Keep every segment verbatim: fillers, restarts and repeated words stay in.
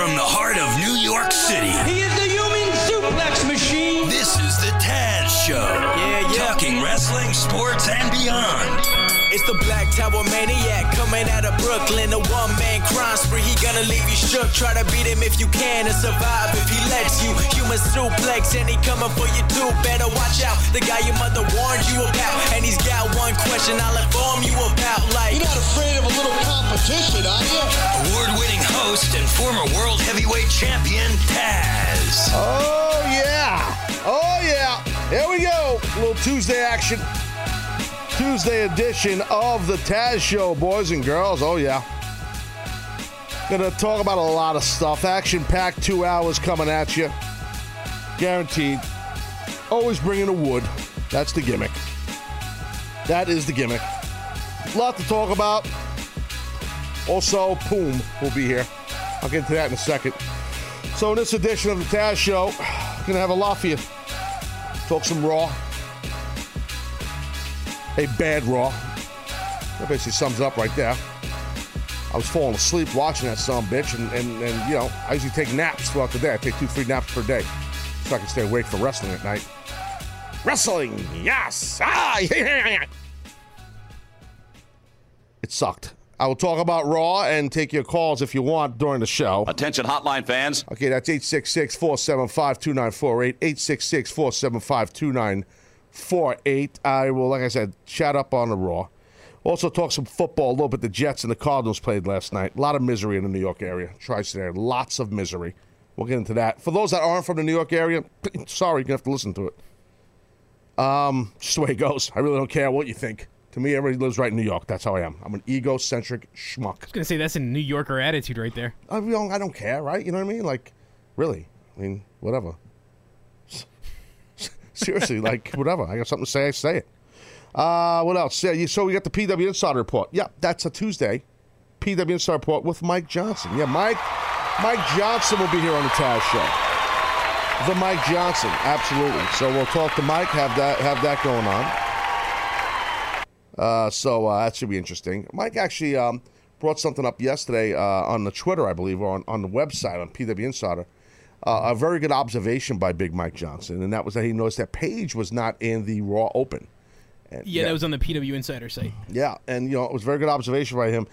From the heart of New York City. He is the human suplex machine. This is the Taz Show. Yeah, yeah. Talking wrestling, sports, and beyond. It's the Black Tower Maniac coming out of Brooklyn. A one-man crime spree, he gonna leave you shook. Try to beat him if you can and survive if he lets you. Human suplex and he coming for you too. Better watch out, the guy your mother warned you about. And he's got one question I'll inform you about. Like, you're not afraid of a little competition, are you? Award-winning host and former world heavyweight champion, Taz. Oh, yeah. Oh, yeah. Here we go. A little Tuesday action. Tuesday edition of the Taz Show, boys and girls. Oh, yeah. Gonna talk about a lot of stuff. Action-packed two hours coming at you. Guaranteed. Always bringing the wood. That's the gimmick. That is the gimmick. A lot to talk about. Also, Poom will be here. I'll get to that in a second. So in this edition of the Taz Show, gonna have a lot for you. Talk some Raw. A bad Raw. That basically sums it up right there. I was falling asleep watching that son of a bitch, and, and, and, you know, I usually take naps throughout the day. I take two, three naps per day so I can stay awake for wrestling at night. Wrestling! Yes! Ah! It sucked. I will talk about Raw and take your calls if you want during the show. Attention hotline fans. Okay, that's eight six six, four seven five, two nine four eight. eight six six, four seven five, two nine four eight. four eight. I will, like I said, chat up on the Raw. Also talk some football a little bit. The Jets and the Cardinals played last night. A lot of misery in the New York area. Tri-State area. Lots of misery. We'll get into that. For those that aren't from the New York area, sorry, you're going to have to listen to it. Um, just the way it goes. I really don't care what you think. To me, everybody lives right in New York. That's how I am. I'm an egocentric schmuck. I was going to say, that's a New Yorker attitude right there. I don't, I don't care, right? You know what I mean? Like, really. I mean, whatever. Seriously, like, whatever. I got something to say, I say it. Uh, what else? Yeah, so we got the P W Insider Report. Yeah, that's a Tuesday. P W Insider Report with Mike Johnson. Yeah, Mike Mike Johnson will be here on the Taz Show. The Mike Johnson, absolutely. So we'll talk to Mike, have that have that going on. Uh, so uh, that should be interesting. Mike actually um, brought something up yesterday uh, on the Twitter, I believe, or on, on the website, on P W Insider. Uh, a very good observation by Big Mike Johnson, and that was that he noticed that Paige was not in the Raw Open. And, yeah, yeah, that was on the P W Insider site. Yeah, and, you know, it was a very good observation by him.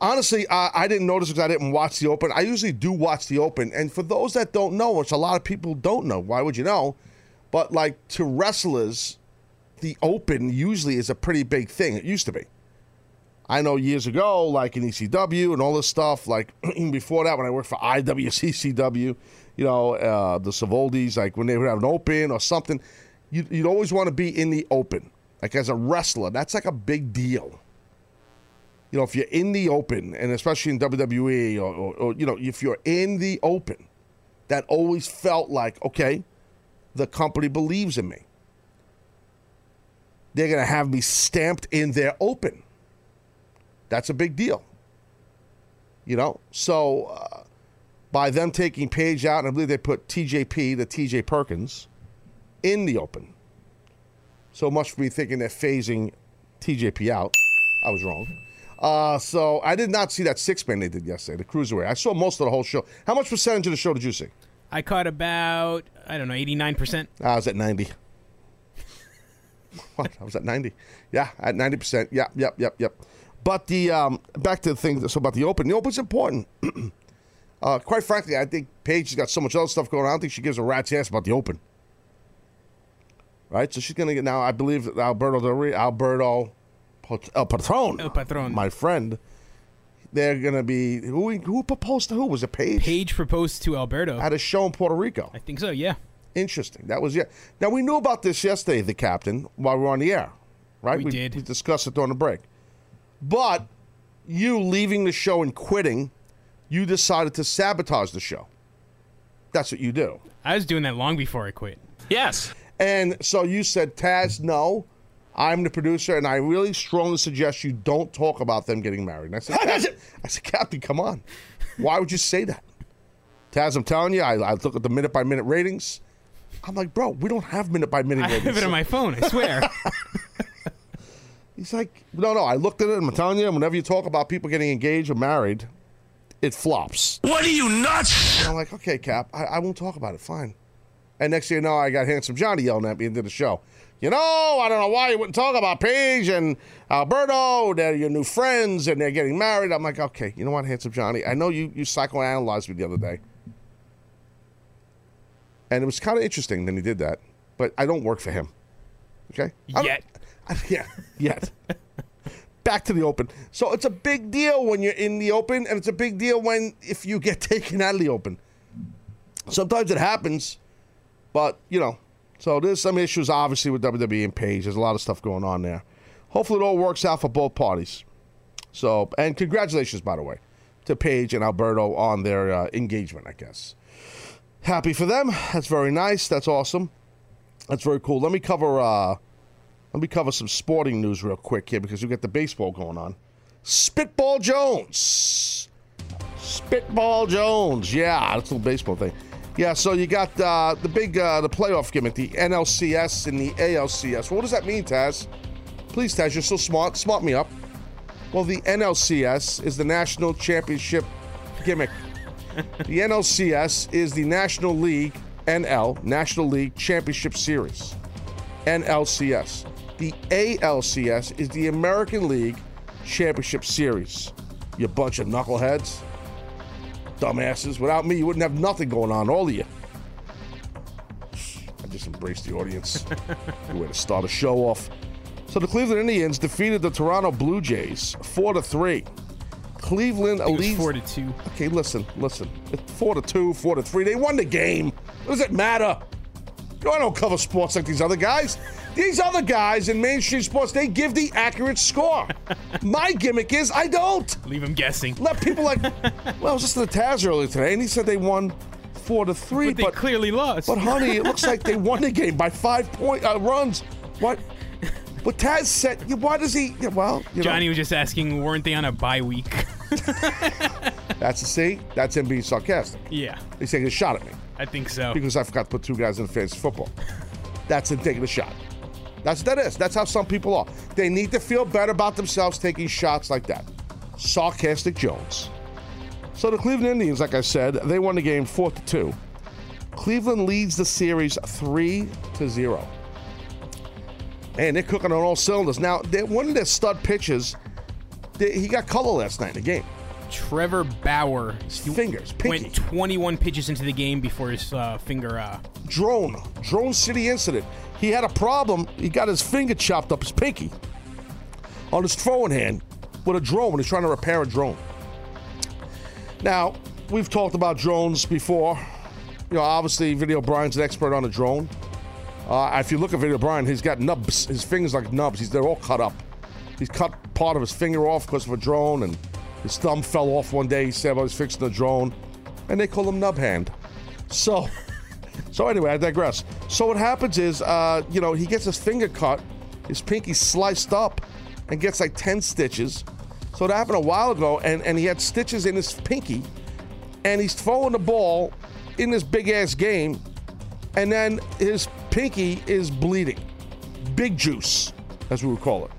Honestly, uh, I didn't notice because I didn't watch the Open. I usually do watch the Open, and for those that don't know, which a lot of people don't know, why would you know? But, like, to wrestlers, the Open usually is a pretty big thing. It used to be. I know years ago, like in E C W and all this stuff, like even before that when I worked for I W C C W, you know, uh, the Savoldis, like when they would have an open or something, you'd, you'd always want to be in the open. Like as a wrestler, that's like a big deal. You know, if you're in the open, and especially in W W E or, or, or you know, if you're in the open, that always felt like, okay, the company believes in me. They're going to have me stamped in their open. That's a big deal, you know? So uh, by them taking Paige out, and I believe they put T J P, the T J Perkins, in the open. So much for me thinking they're phasing T J P out. I was wrong. Uh, so I did not see that six-man they did yesterday, the Cruiserweight. I saw most of the whole show. How much percentage of the show did you see? I caught about, I don't know, eighty-nine percent. I was at ninety. What? I was at ninety. Yeah, at ninety percent. Yep, yep, yep, yep. But the um, back to the thing so about the Open. The Open's important. uh, quite frankly, I think Paige has got so much other stuff going on. I don't think she gives a rat's ass about the Open. Right? So she's going to get now, I believe, Alberto Del Alberto El Patron, El Patron, my friend. They're going to be, who who proposed to who? Was it Paige? Paige proposed to Alberto. At a show in Puerto Rico. I think so, yeah. Interesting. That was, yeah. Now, we knew about this yesterday, the captain, while we were on the air. Right? We, we did. We discussed it during the break. But you leaving the show and quitting, you decided to sabotage the show. That's what you do. I was doing that long before I quit. Yes. And so you said, Taz, no, I'm the producer, and I really strongly suggest you don't talk about them getting married. And I said, Captain, I said, Captain, come on. Why would you say that? Taz, I'm telling you, I, I look at the minute-by-minute ratings. I'm like, bro, we don't have minute-by-minute ratings. I have it on my phone, I swear. He's like, no, no, I looked at it, and I'm telling you, whenever you talk about people getting engaged or married, it flops. What are you, nuts? And I'm like, okay, Cap, I, I won't talk about it. Fine. And next thing you know, I got Handsome Johnny yelling at me into the show. You know, I don't know why you wouldn't talk about Paige and Alberto. They're your new friends, and they're getting married. I'm like, okay, you know what, Handsome Johnny? I know you, you psychoanalyzed me the other day. And it was kind of interesting that he did that. But I don't work for him. Okay? Yet. I, yeah, yet. Back to the open. So it's a big deal when you're in the open, and it's a big deal when if you get taken out of the open. Sometimes it happens, but, you know. So there's some issues, obviously, with W W E and Paige. There's a lot of stuff going on there. Hopefully it all works out for both parties. So, and congratulations, by the way, to Paige and Alberto on their uh, engagement, I guess. Happy for them. That's very nice. That's awesome. That's very cool. Let me cover uh, let me cover some sporting news real quick here because we got the baseball going on. Spitball Jones. Spitball Jones. Yeah, that's a little baseball thing. Yeah, so you got uh, the big uh, the playoff gimmick, the N L C S and the A L C S. What does that mean, Taz? Please, Taz, you're so smart. Smart me up. Well, the N L C S is the National Championship gimmick. The N L C S is the National League N L, National League Championship Series. N L C S. The A L C S is the American League Championship Series. You bunch of knuckleheads. Dumbasses. Without me, you wouldn't have nothing going on, all of you. I just embraced the audience. Good way to start a show off. So the Cleveland Indians defeated the Toronto Blue Jays four to three. Cleveland leads four to two. Okay, listen, listen. It's four to two, four to three. They won the game. What does it matter? You know, I don't cover sports like these other guys. These other guys in mainstream sports, they give the accurate score. My gimmick is I don't. Leave them guessing. Let people like, well, I was listening to Taz earlier today, and he said they won four to three. But, but they clearly lost. But, honey, it looks like they won the game by five point uh, runs. What? But Taz said, why does he, well. You Johnny know. Was just asking, weren't they on a bye week? That's the see. That's him being sarcastic. Yeah. He's taking a shot at me. I think so. Because I forgot to put two guys in fantasy football. That's him taking a shot. That's what that is. That's how some people are. They need to feel better about themselves taking shots like that. Sarcastic Jones. So the Cleveland Indians, like I said, they won the game four to two. Cleveland leads the series three to zero. And they're cooking on all cylinders. Now, they, one of their stud pitchers, they, he got color last night in the game. Trevor Bauer. His fingers. Pinky. Went twenty-one pitches into the game before his uh, finger... Uh... Drone. Drone City incident. He had a problem. He got his finger chopped up, his pinky, on his throwing hand with a drone. He's trying to repair a drone. Now, we've talked about drones before. You know, obviously, Vinny O'Brien's an expert on a drone. Uh, if you look at Vinny O'Brien, he's got nubs. His fingers like nubs. He's, they're all cut up. He's cut part of his finger off because of a drone, and his thumb fell off one day. He said, well, I was fixing the drone, and they call him Nub Hand. So... So anyway, I digress. So what happens is, uh, you know, he gets his finger cut, his pinky sliced up, and gets like ten stitches. So that happened a while ago, and, and he had stitches in his pinky, and he's throwing the ball in this big-ass game, and then his pinky is bleeding. Big juice, as we would call it.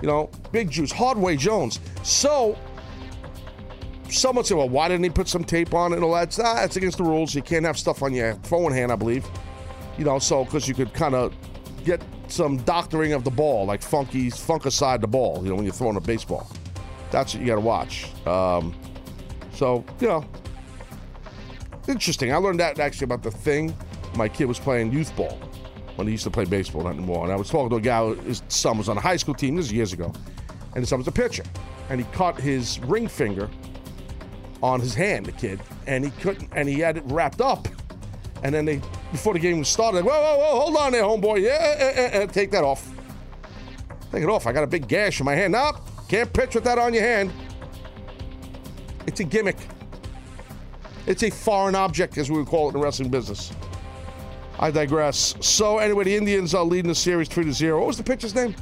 You know, big juice. Hardway Jones. So... Someone said, well, why didn't he put some tape on it and all that? It's, ah, it's against the rules. You can't have stuff on your throwing hand, I believe. You know, so, because you could kind of get some doctoring of the ball, like funky, funkicide the ball, you know, when you're throwing a baseball. That's what you got to watch. Um, so, you know, interesting. I learned that, actually, about the thing. My kid was playing youth ball when he used to play baseball, not anymore. And I was talking to a guy, his son was on a high school team, this is years ago, and his son was a pitcher. And he caught his ring finger on his hand, the kid, and he couldn't, and he had it wrapped up. And then they, before the game started, whoa, whoa, whoa, hold on there, homeboy. Yeah, eh, eh, eh, take that off. Take it off. I got a big gash in my hand. Nope, can't pitch with that on your hand. It's a gimmick. It's a foreign object, as we would call it in the wrestling business. I digress. So anyway, the Indians are leading the series three to zero. What was the pitcher's name?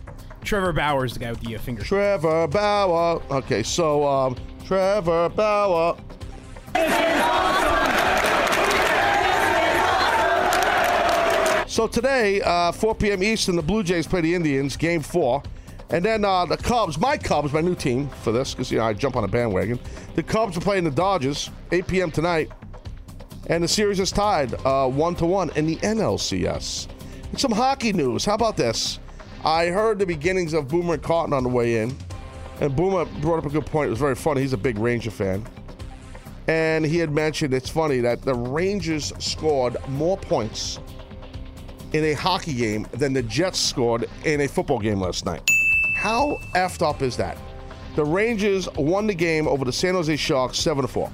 Trevor Bauer is the guy with the uh, finger. Trevor Bauer. Okay, so... um Trevor Bauer. This is awesome. So today, uh, four p.m. Eastern, the Blue Jays play the Indians, Game four. And then uh, the Cubs, my Cubs, my new team for this, because, you know, I jump on a bandwagon. The Cubs are playing the Dodgers, eight p m tonight. And the series is tied uh, one to one in the N L C S. And some hockey news. How about this? I heard the beginnings of Boomer and Carton on the way in. And Boomer brought up a good point. It was very funny. He's a big Ranger fan. And he had mentioned, it's funny, that the Rangers scored more points in a hockey game than the Jets scored in a football game last night. How effed up is that? The Rangers won the game over the San Jose Sharks seven to four.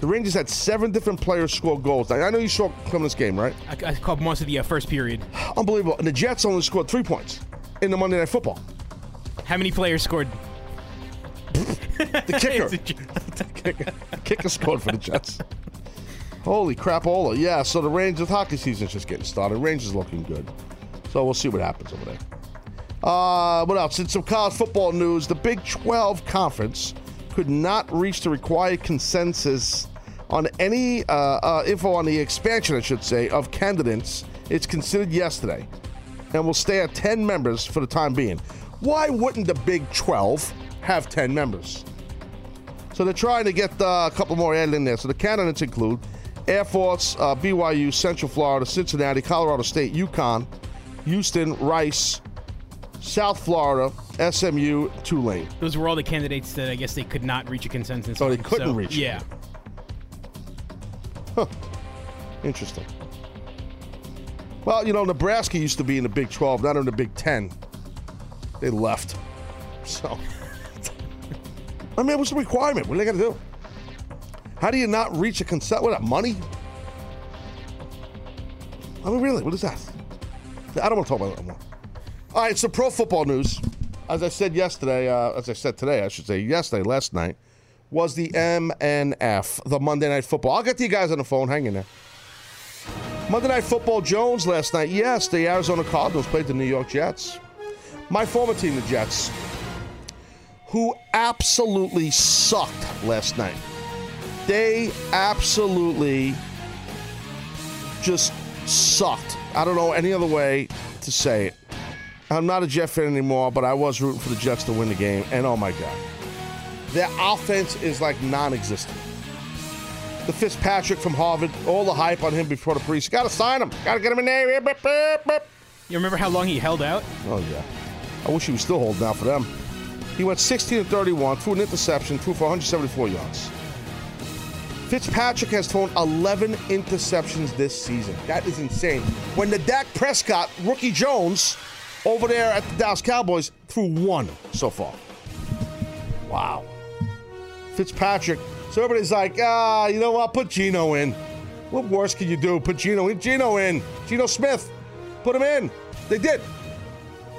The Rangers had seven different players score goals. Now, I know you saw Clemens' game, right? I, I caught most of the uh, first period. Unbelievable. And the Jets only scored three points in the Monday Night Football. How many players scored? The kicker. The kicker. The kicker scored for the Jets. Holy crapola. Yeah, so the Rangers hockey season's just getting started. Rangers looking good. So we'll see what happens over there. Uh, what else? In some college football news, the Big twelve Conference could not reach the required consensus on any uh, uh, info on the expansion, I should say, of candidates. It's considered yesterday and will stay at ten members for the time being. Why wouldn't the Big twelve have ten members? So they're trying to get uh, a couple more added in there. So the candidates include Air Force, uh, B Y U, Central Florida, Cincinnati, Colorado State, UConn, Houston, Rice, South Florida, S M U, Tulane. Those were all the candidates that I guess they could not reach a consensus on. Oh, they couldn't so, reach. Yeah. Huh. Interesting. Well, you know, Nebraska used to be in the Big twelve, not in the Big ten. They left. So... I mean, what's the requirement? What are they going to do? How do you not reach a consent? What, money? I mean, really, what is that? I don't want to talk about that anymore. All right, so pro football news. As I said yesterday, uh, as I said today, I should say yesterday, last night, was the M N F, the Monday Night Football. I'll get to you guys on the phone. Hang in there. Monday Night Football Jones last night. Yes, the Arizona Cardinals played the New York Jets. My former team, the Jets, who absolutely sucked last night. They absolutely just sucked. I don't know any other way to say it. I'm not a Jet fan anymore, but I was rooting for the Jets to win the game, and oh my God. Their offense is like non-existent. The Fitzpatrick from Harvard, all the hype on him before the preseason. Gotta sign him, gotta get him in there. You remember how long he held out? Oh yeah. I wish he was still holding out for them. He went sixteen of thirty-one, threw an interception, threw for one hundred seventy-four yards. Fitzpatrick has thrown eleven interceptions this season. That is insane. When the Dak Prescott, rookie Jones, over there at the Dallas Cowboys, threw one so far. Wow. Fitzpatrick. So everybody's like, ah, you know what? Put Geno in. What worse can you do? Put Geno in. Geno in. Geno Smith. Put him in. They did.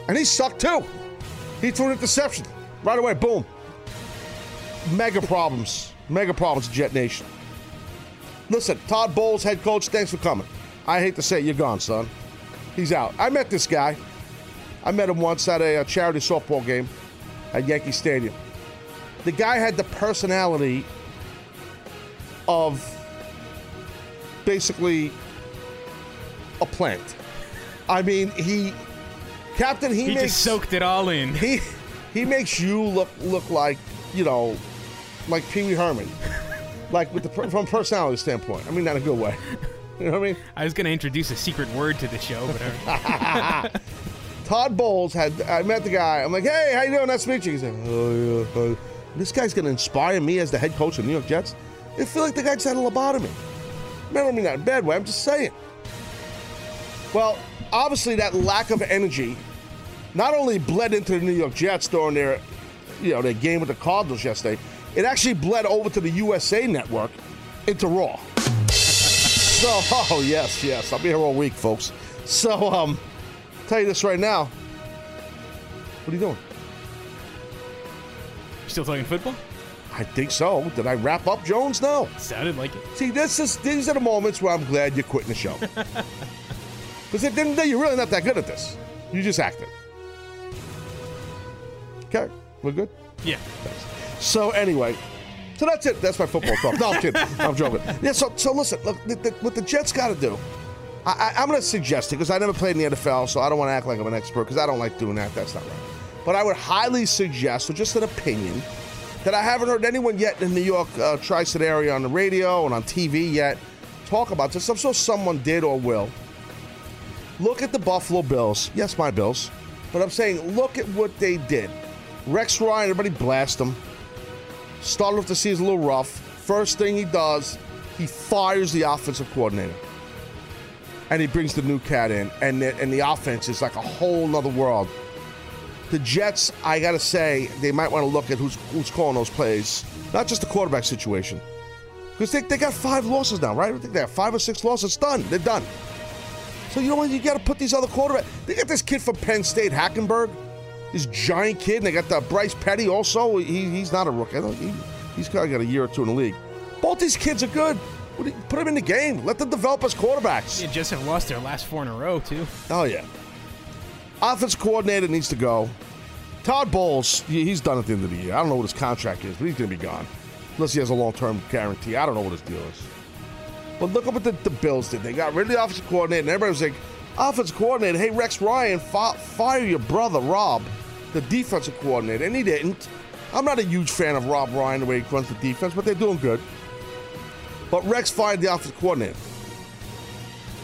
And he sucked, too. He threw an interception. Right away, boom. Mega problems. Mega problems, Jet Nation. Listen, Todd Bowles, head coach, thanks for coming. I hate to say it, you're gone, son. He's out. I met this guy. I met him once at a, a charity softball game at Yankee Stadium. The guy had the personality of basically a plant. I mean, he... Captain, he, he makes, just soaked it all in. He he makes you look look like, you know, like Pee Wee Herman, like with the from a personality standpoint. I mean, not in a good way. You know what I mean? I was going to introduce a secret word to the show, but I... Todd Bowles had. I met the guy. I'm like, hey, how you doing? Nice to meet you. He's like, oh yeah. Uh, this guy's going to inspire me as the head coach of the New York Jets. I feel like the guy just had a lobotomy. Remember me, not in a bad way. I'm just saying. Well. Obviously, that lack of energy not only bled into the New York Jets during their, you know, their game with the Cardinals yesterday, it actually bled over to the U S A Network into Raw. So, oh, yes, yes. I'll be here all week, folks. So, um, I'll tell you this right now. What are you doing? You still talking football? I think so. Did I wrap up, Jones? No. Sounded like it. See, this is these are the moments where I'm glad you're quitting the show. Because at the end of the day, you're really not that good at this. You just acted. Okay, we're good? Yeah. Thanks. So anyway, so that's it. That's my football talk. No, I'm kidding. I'm joking. Yeah, so so listen, look, the, the, what the Jets got to do, I, I, I'm going to suggest it because I never played in the N F L, so I don't want to act like I'm an expert because I don't like doing that. That's not right. But I would highly suggest, or just an opinion, that I haven't heard anyone yet in the New York uh, tri-state area on the radio and on T V yet talk about this. I'm sure someone did or will. Look at the Buffalo Bills. Yes, my Bills. But I'm saying, look at what they did. Rex Ryan, everybody blast him. Started off the season a little rough. First thing he does, he fires the offensive coordinator. And he brings the new cat in. And the, and the offense is like a whole nother world. The Jets, I got to say, they might want to look at who's who's calling those plays. Not just the quarterback situation. Because they, they got five losses now, right? I think they have five or six losses. It's done. They're done. So you know what? You got to put these other quarterbacks. They got this kid from Penn State, Hackenberg. This giant kid. And they got the Bryce Petty also. He, he's not a rookie. I don't, he, he's kind of got a year or two in the league. Both these kids are good. Put them in the game. Let them develop as quarterbacks. They just have lost their last four in a row, too. Oh, yeah. Offense coordinator needs to go. Todd Bowles, he's done at the end of the year. I don't know what his contract is, but he's going to be gone. Unless he has a long-term guarantee. I don't know what his deal is. But look up what the, the Bills did. They got rid of the offensive coordinator, and everybody was like, offense coordinator, hey, Rex Ryan, fi- fire your brother, Rob, the defensive coordinator. And he didn't. I'm not a huge fan of Rob Ryan, the way he runs the defense, but they're doing good. But Rex fired the offensive coordinator.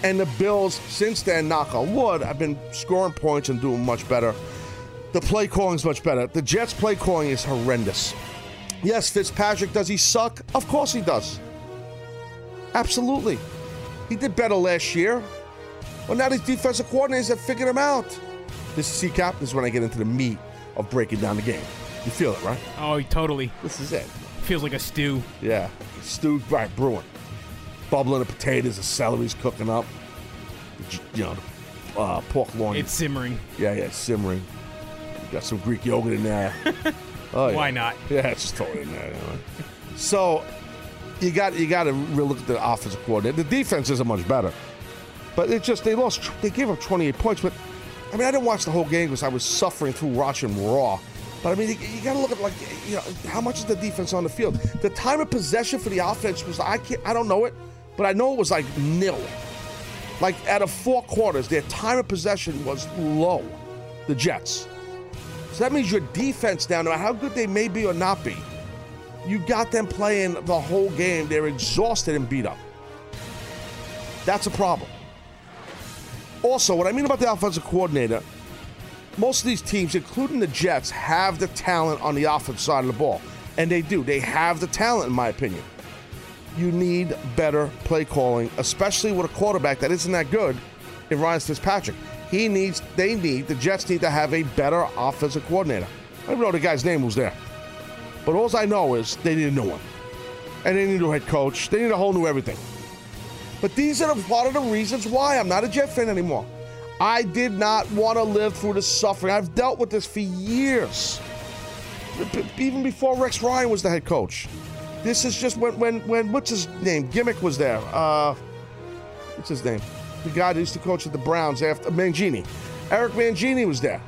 And the Bills, since then, knock on wood, have been scoring points and doing much better. The play calling is much better. The Jets' play calling is horrendous. Yes, Fitzpatrick, does he suck? Of course he does. Absolutely. He did better last year. Well, now these defensive coordinators have figured him out. This is C CAP. This is when I get into the meat of breaking down the game. You feel it, right? Oh, totally. This is it. Feels like a stew. Yeah. Stew, right, brewing. Bubbling the potatoes, the celery's cooking up. You know, the uh, pork loin. It's simmering. Yeah, yeah, it's simmering. Got some Greek yogurt in there. Oh, yeah. Why not? Yeah, it's just totally in there. Anyway. So, you got you got to really look at the offensive coordinator. The defense isn't much better. But it just, they lost, they gave up twenty-eight points. But, I mean, I didn't watch the whole game because I was suffering through watching Raw. But, I mean, you, you got to look at, like, you know, how much is the defense on the field? The time of possession for the offense was, I can't, I don't know it, but I know it was like nil. Like, out of four quarters, their time of possession was low, the Jets. So that means your defense down, no matter how good they may be or not be, you got them playing the whole game. They're exhausted and beat up. That's a problem. Also, what I mean about the offensive coordinator, most of these teams, including the Jets, have the talent on the offense side of the ball. And they do. They have the talent, in my opinion. You need better play calling, especially with a quarterback that isn't that good in Ryan Fitzpatrick. He needs, they need, the Jets need to have a better offensive coordinator. I don't even know the guy's name who's there. But all I know is they need a new one. And they need a new head coach. They need a whole new everything. But these are the, part of the reasons why I'm not a Jet fan anymore. I did not want to live through the suffering. I've dealt with this for years. Even before Rex Ryan was the head coach. This is just when, when, when what's his name? Gimmick was there. Uh, what's his name? The guy that used to coach at the Browns after Mangini. Eric Mangini was there.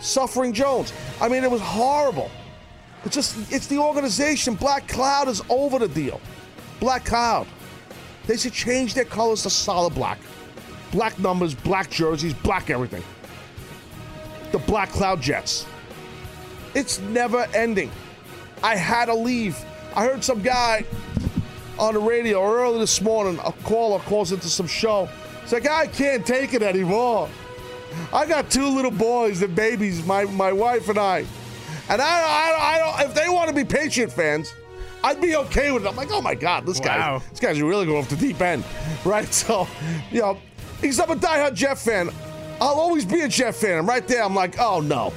Suffering Jones. I mean, it was horrible. It's just, it's the organization. Black Cloud is over the deal. Black Cloud. They should change their colors to solid black. Black numbers, black jerseys, black everything. The Black Cloud Jets. It's never ending. I had to leave. I heard some guy on the radio early this morning, a caller calls into some show. It's like, I can't take it anymore. I got two little boys and babies, my, my wife and I. And I, I, I don't, if they want to be Patriot fans, I'd be okay with it. I'm like, oh my God, this wow. guy, this guy's really going off the deep end, right? So, you know, he's up a diehard Jet fan. I'll always be a Jet fan. And right there, I'm like, oh no,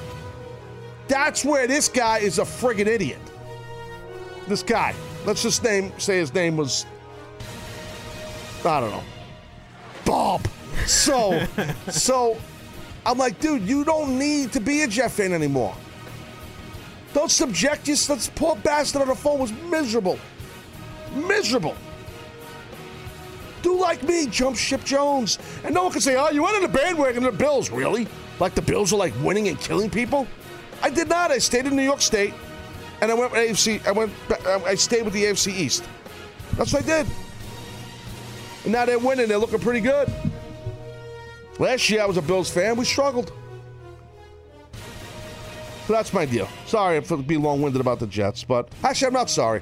that's where this guy is a friggin' idiot. This guy, let's just name, say his name was, I don't know, Bob. So, so, I'm like, dude, you don't need to be a Jet fan anymore. Don't subject yourself. This poor bastard on the phone was miserable. Miserable. Do like me, jump ship Jones. And no one can say, oh, you went on the bandwagon of the Bills. Really? Like the Bills are like winning and killing people? I did not. I stayed in New York State. And I went with A F C. I went. I stayed with the A F C East. That's what I did. And now they're winning. They're looking pretty good. Last year I was a Bills fan. We struggled. So that's my deal. Sorry for being long-winded about the Jets, but actually, I'm not sorry.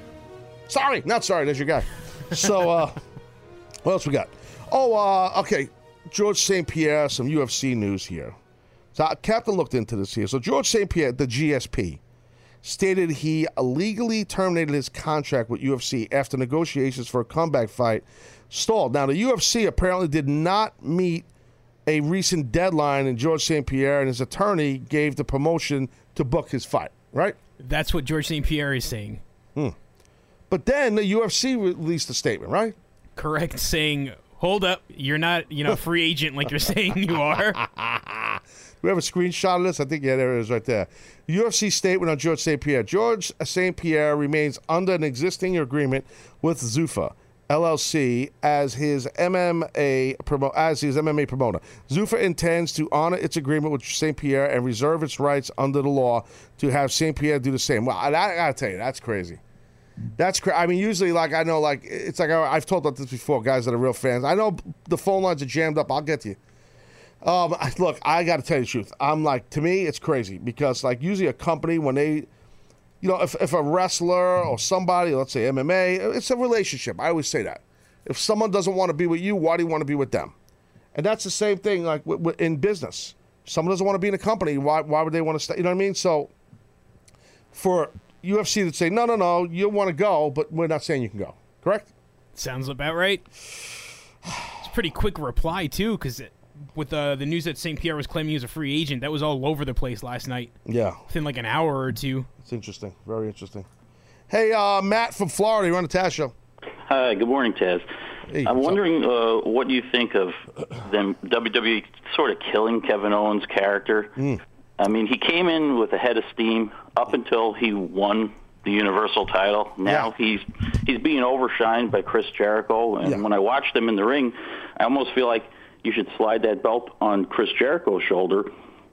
Sorry, not sorry. There's your guy. So uh, what else we got? Oh, uh, okay. George Saint Pierre, some U F C news here. So Captain looked into this here. So George Saint Pierre, the G S P, stated he illegally terminated his contract with U F C after negotiations for a comeback fight stalled. Now, the U F C apparently did not meet a recent deadline, and George Saint Pierre and his attorney gave the promotion to book his fight, right? That's what George Saint Pierre is saying. Hmm. But then the U F C released a statement, right? Correct, saying, hold up, you're not, you know, free agent like you're saying you are. We have a screenshot of this? I think, yeah, there it is right there. U F C statement on George Saint Pierre. George Saint Pierre remains under an existing agreement with Zuffa, L L C, as his M M A promo- as his M M A promoter. Zuffa intends to honor its agreement with Saint Pierre and reserve its rights under the law to have Saint Pierre do the same. Well, I, I got to tell you, that's crazy. That's crazy. I mean, usually, like, I know, like, it's like I've talked about this before, guys that are real fans. I know the phone lines are jammed up. I'll get to you. Um, look, I got to tell you the truth. I'm like, to me, it's crazy because, like, usually a company, when they, you know, if, if a wrestler or somebody, let's say M M A, it's a relationship. I always say that. If someone doesn't want to be with you, why do you want to be with them? And that's the same thing, like, w- w- in business. If someone doesn't want to be in a company, why why would they want to stay? You know what I mean? So for U F C to say, no, no, no, you want to go, but we're not saying you can go. Correct? Sounds about right. It's a pretty quick reply, too, because it... With uh, the news that Saint Pierre was claiming he was a free agent, that was all over the place last night. Yeah. Within like an hour or two. It's interesting. Very interesting. Hey, uh, Matt from Florida, you're on the Taz Show. Hi. Good morning, Taz. Hey, I'm wondering uh, what you think of them W W E sort of killing Kevin Owens' character. Mm. I mean, he came in with a head of steam up until he won the Universal title. Now yeah. he's he's being overshined by Chris Jericho. And yeah. when I watched him in the ring, I almost feel like you should slide that belt on Chris Jericho's shoulder.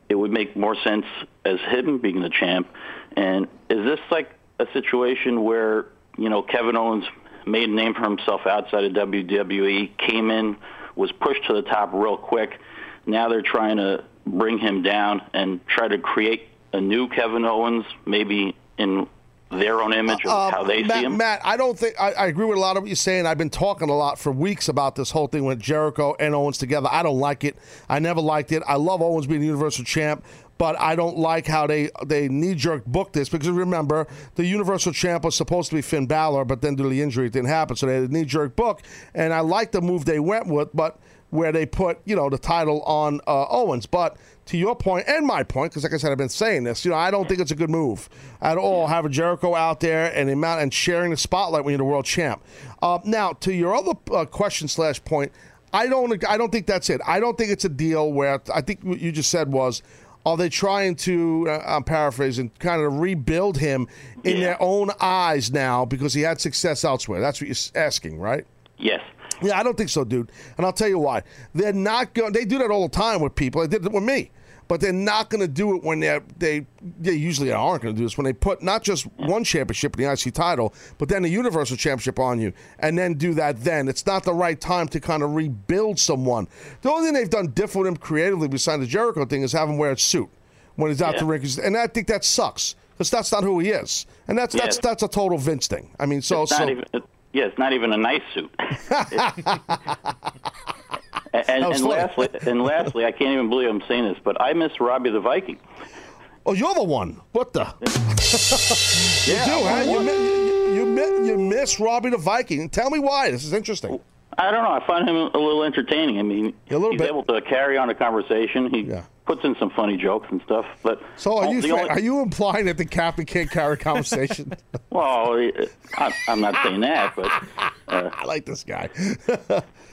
It would make more sense as him being the champ. And is this like a situation where, you know, Kevin Owens made a name for himself outside of W W E, came in, was pushed to the top real quick. Now they're trying to bring him down and try to create a new Kevin Owens, maybe in their own image of uh, how they Matt, see him? Matt, I don't think I, I agree with a lot of what you're saying. I've been talking a lot for weeks about this whole thing with Jericho and Owens together. I don't like it. I never liked it. I love Owens being the Universal Champ, but I don't like how they, they knee-jerk booked this because remember, the Universal Champ was supposed to be Finn Balor, but then due to the injury, it didn't happen. So they had a knee-jerk book, and I like the move they went with, but where they put, you know, the title on uh, Owens. But to your point and my point, because like I said, I've been saying this, you know, I don't think it's a good move at all, having Jericho out there and the amount and sharing the spotlight when you're the world champ. Uh, now, to your other uh, question slash point, I don't, I don't think that's it. I don't think it's a deal where, I think what you just said was, are they trying to, uh, I'm paraphrasing, kind of rebuild him in yeah. their own eyes now because he had success elsewhere? That's what you're asking, right? Yes. Yeah, I don't think so, dude. And I'll tell you why. They're not going. They do that all the time with people. They did it with me, but they're not going to do it when they they they usually aren't going to do this when they put not just one championship in the I C title, but then the Universal Championship on you, and then do that. Then it's not the right time to kind of rebuild someone. The only thing they've done different with him creatively besides the Jericho thing is have him wear a suit when he's out yeah. the ring, and I think that sucks because that's not who he is, and that's yeah. that's that's a total Vince thing. I mean, so it's not so. Even, it- Yeah, it's not even a nice suit. and and lastly, and lastly, I can't even believe I'm saying this, but I miss Robbie the Viking. Oh, you're the one. What the? you yeah, do, huh? You, you, you, you miss Robbie the Viking. Tell me why. This is interesting. I don't know. I find him a little entertaining. I mean, a he's bit. able to carry on a conversation. He yeah. puts in some funny jokes and stuff. But so are you? Fa- only- are you implying that the captain can't carry a conversation? Well, I, I'm not saying that, but uh, I like this guy.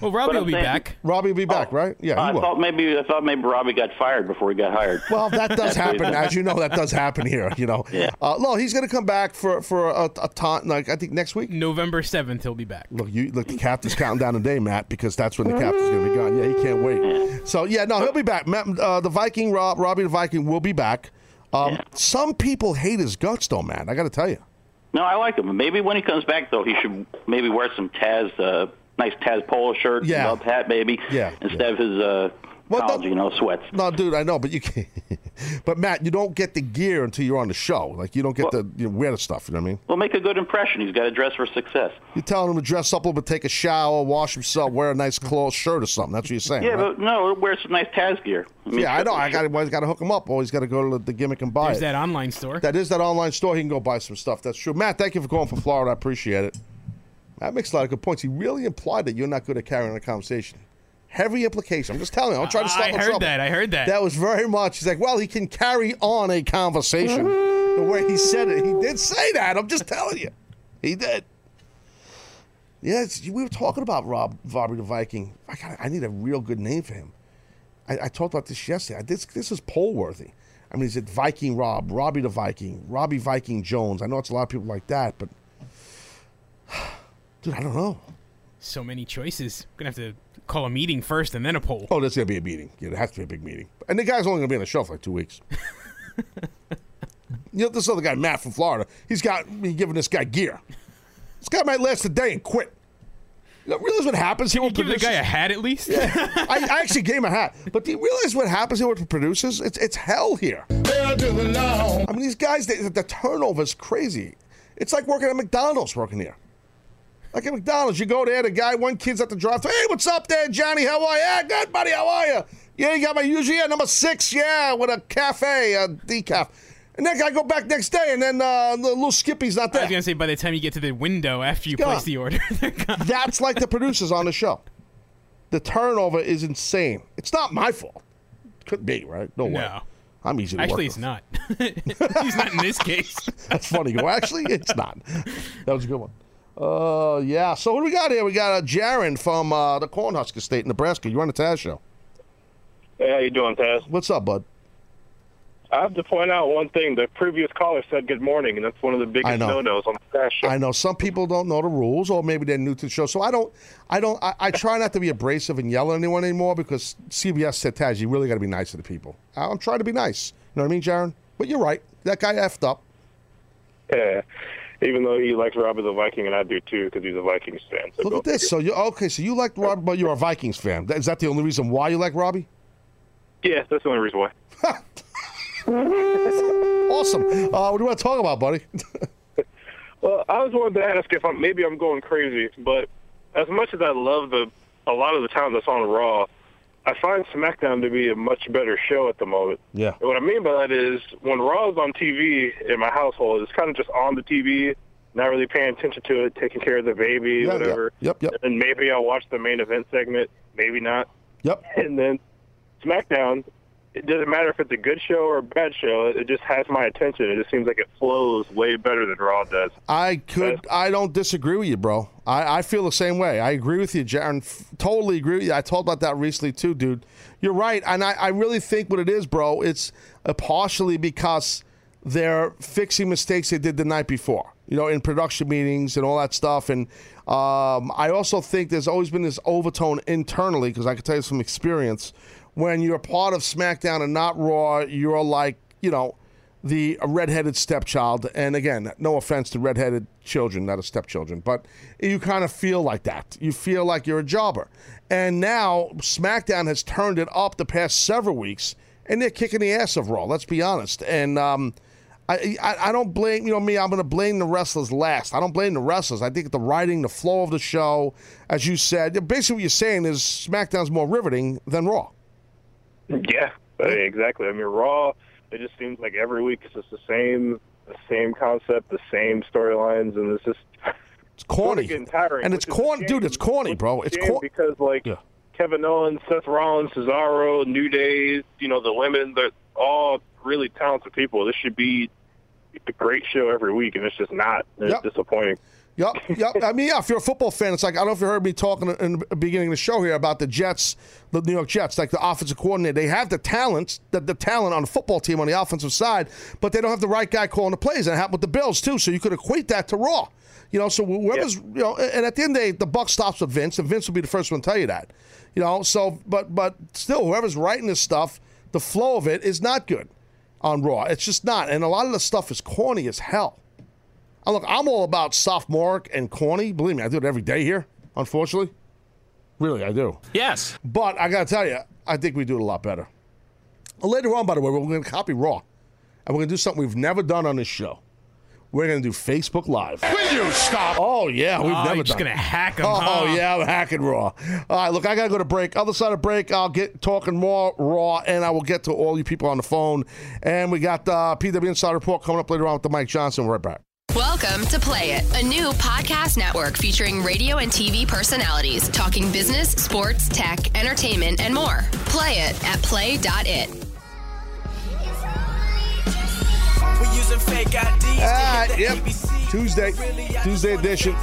Well, Robbie will be saying, back. Robbie will be back, oh, right? Yeah. Uh, I will. thought maybe I thought maybe Robbie got fired before he got hired. Well, that does happen, as you know. That does happen here, you know. Yeah. Uh, no, he's going to come back for for a, a time. Like I think next week, November seventh, he'll be back. Look, you look. The captain's counting down the day, Matt, because that's when the captain's going to be gone. Yeah, he can't wait. Yeah. So yeah, no, he'll be back. Matt, uh, the Viking, Rob, Robbie the Viking, will be back. Um, yeah. Some people hate his guts, though, man. I got to tell you. No, I like him. Maybe when he comes back, though, he should maybe wear some Taz. Uh, Nice Taz polo shirt, yeah. love hat, maybe, yeah. instead yeah. of his uh, well, college, you know, sweats. No, dude, I know, but you can't. But, Matt, you don't get the gear until you're on the show. Like, you don't get well, to you know, wear the stuff, you know what I mean? Well, make a good impression. He's got to dress for success. You're telling him to dress up a little bit, take a shower, wash himself, wear a nice cloth shirt or something. That's what you're saying, Yeah, right? But, no, wear some nice Taz gear. I mean, yeah, I know. I got well, got to hook him up. Or he's got to go to the gimmick and buy There's it. There's that online store. That is that online store. He can go buy some stuff. That's true. Matt, thank you for calling from Florida. I appreciate it. That makes a lot of good points. He really implied that you're not good at carrying a conversation. Heavy implication. I'm just telling you. I'm trying to stop I heard trouble. that. I heard that. That was very much. He's like, well, he can carry on a conversation. The way he said it. He did say that. I'm just telling you. He did. Yes, yeah, we were talking about Rob, Robbie the Viking. I, gotta, I need a real good name for him. I, I talked about this yesterday. I, this, this is poll worthy. I mean, is it Viking Rob, Robbie the Viking, Robbie Viking Jones? I know it's a lot of people like that, but... Dude, I don't know. So many choices. We're going to have to call a meeting first and then a poll. Oh, there's going to be a meeting. Yeah, there has to be a big meeting. And the guy's only going to be on the show for like two weeks. You know, this other guy, Matt from Florida, he's got me giving this guy gear. This guy might last a day and quit. You know, realize what happens here with producers? Give the guy a hat at least? Yeah. I, I actually gave him a hat. But do you realize what happens here with producers? It's it's hell here. Hell to the no. I mean, these guys, they, the turnover is crazy. It's like working at McDonald's working here. Like at McDonald's, you go there, the guy, one kid's at the drive-thru. Hey, what's up there, Johnny? How are you? Yeah, good, buddy. How are you? Yeah, you got my usual, yeah, number six, yeah, with a cafe, a decaf. And then I go back next day, and then uh, the little Skippy's not there. I was going to say, by the time you get to the window after you yeah. place the order, they're gone. That's like the producers on the show. The turnover is insane. It's not my fault. Could be, right? No, no. way. I'm easy to actually, work with. Actually, it's not. He's not in this case. That's funny. Well, actually, it's not. That was a good one. Uh, yeah. So what do we got here? We got uh, Jaron from uh, the Cornhusker State, Nebraska. You're on the Taz Show. Hey, how you doing, Taz? What's up, bud? I have to point out one thing. The previous caller said good morning, and that's one of the biggest no-nos on the Taz Show. I know. Some people don't know the rules, or maybe they're new to the show. So I don't – I don't. I, I try not to be abrasive and yell at anyone anymore because C B S said, Taz, you really got to be nice to the people. I'm trying to be nice. You know what I mean, Jaron? But you're right. That guy effed up. Yeah. Even though he likes Robbie the Viking, and I do too, because he's a Vikings fan. So look at this. So you okay? So you like Robbie, but you're a Vikings fan. Is that the only reason why you like Robbie? Yeah, that's the only reason why. Awesome. Uh, what do you want to talk about, buddy? Well, I was wanted to ask if I'm, maybe I'm going crazy, but as much as I love the a lot of the time that's on Raw, I find SmackDown to be a much better show at the moment. Yeah. And what I mean by that is when Raw is on T V in my household, it's kind of just on the T V, not really paying attention to it, taking care of the baby, yeah, whatever. Yeah. Yep, yep. And maybe I'll watch the main event segment, maybe not. Yep. And then SmackDown, it doesn't matter if it's a good show or a bad show, it just has my attention. It just seems like it flows way better than Raw does. I could, That's- I don't disagree with you, bro. I, I feel the same way. I agree with you, Jaron. F- totally agree with you. I talked about that recently, too, dude. You're right. And I, I really think what it is, bro, it's uh, partially because they're fixing mistakes they did the night before, you know, in production meetings and all that stuff. And um, I also think there's always been this overtone internally, because I can tell you from experience, when you're part of SmackDown and not Raw, you're like, you know, the redheaded stepchild, and again, no offense to redheaded children, not a stepchildren, but you kind of feel like that. You feel like you're a jobber. And now SmackDown has turned it up the past several weeks, and they're kicking the ass of Raw, let's be honest. And um, I, I I don't blame, you know me, I'm going to blame the wrestlers last. I don't blame the wrestlers. I think the writing, the flow of the show, as you said, basically what you're saying is SmackDown's more riveting than Raw. Yeah, exactly. I mean, Raw... It just seems like every week it's just the same, the same concept, the same storylines, and it's just it's corny and tiring. And it's corny, dude. It's corny, bro. It's corny because like yeah. Kevin Owens, Seth Rollins, Cesaro, New Day, you know, the women, they're all really talented people. This should be a great show every week, and it's just not. It's yep. disappointing. Yep, yep. I mean, yeah, if you're a football fan, it's like, I don't know if you heard me talking in the beginning of the show here about the Jets, the New York Jets, like the offensive coordinator. They have the talent, the, the talent on the football team on the offensive side, but they don't have the right guy calling the plays. And it happened with the Bills, too, so you could equate that to Raw. You know, so whoever's, yep. you know, and at the end of the day, the buck stops with Vince, and Vince will be the first one to tell you that. You know, so, but but still, whoever's writing this stuff, the flow of it is not good on Raw. It's just not. And a lot of the stuff is corny as hell. Oh, look, I'm all about sophomoric and corny. Believe me, I do it every day here, unfortunately. Really, I do. Yes. But I got to tell you, I think we do it a lot better. Later on, by the way, we're going to copy Raw. And we're going to do something we've never done on this show. We're going to do Facebook Live. Will you stop? Oh, yeah. We've oh, never done it. You're just going to hack them, oh, huh? Oh, yeah. I'm hacking Raw. All right, look, I got to go to break. Other side of break, I'll get talking more Raw, and I will get to all you people on the phone. And we got the uh, P W Insider Report coming up later on with the Mike Johnson. We're right back. Welcome to Play It, a new podcast network featuring radio and T V personalities talking business, sports, tech, entertainment, and more. Play it at play dot it. Fake I Ds. All right, yep. Tuesday, Tuesday edition.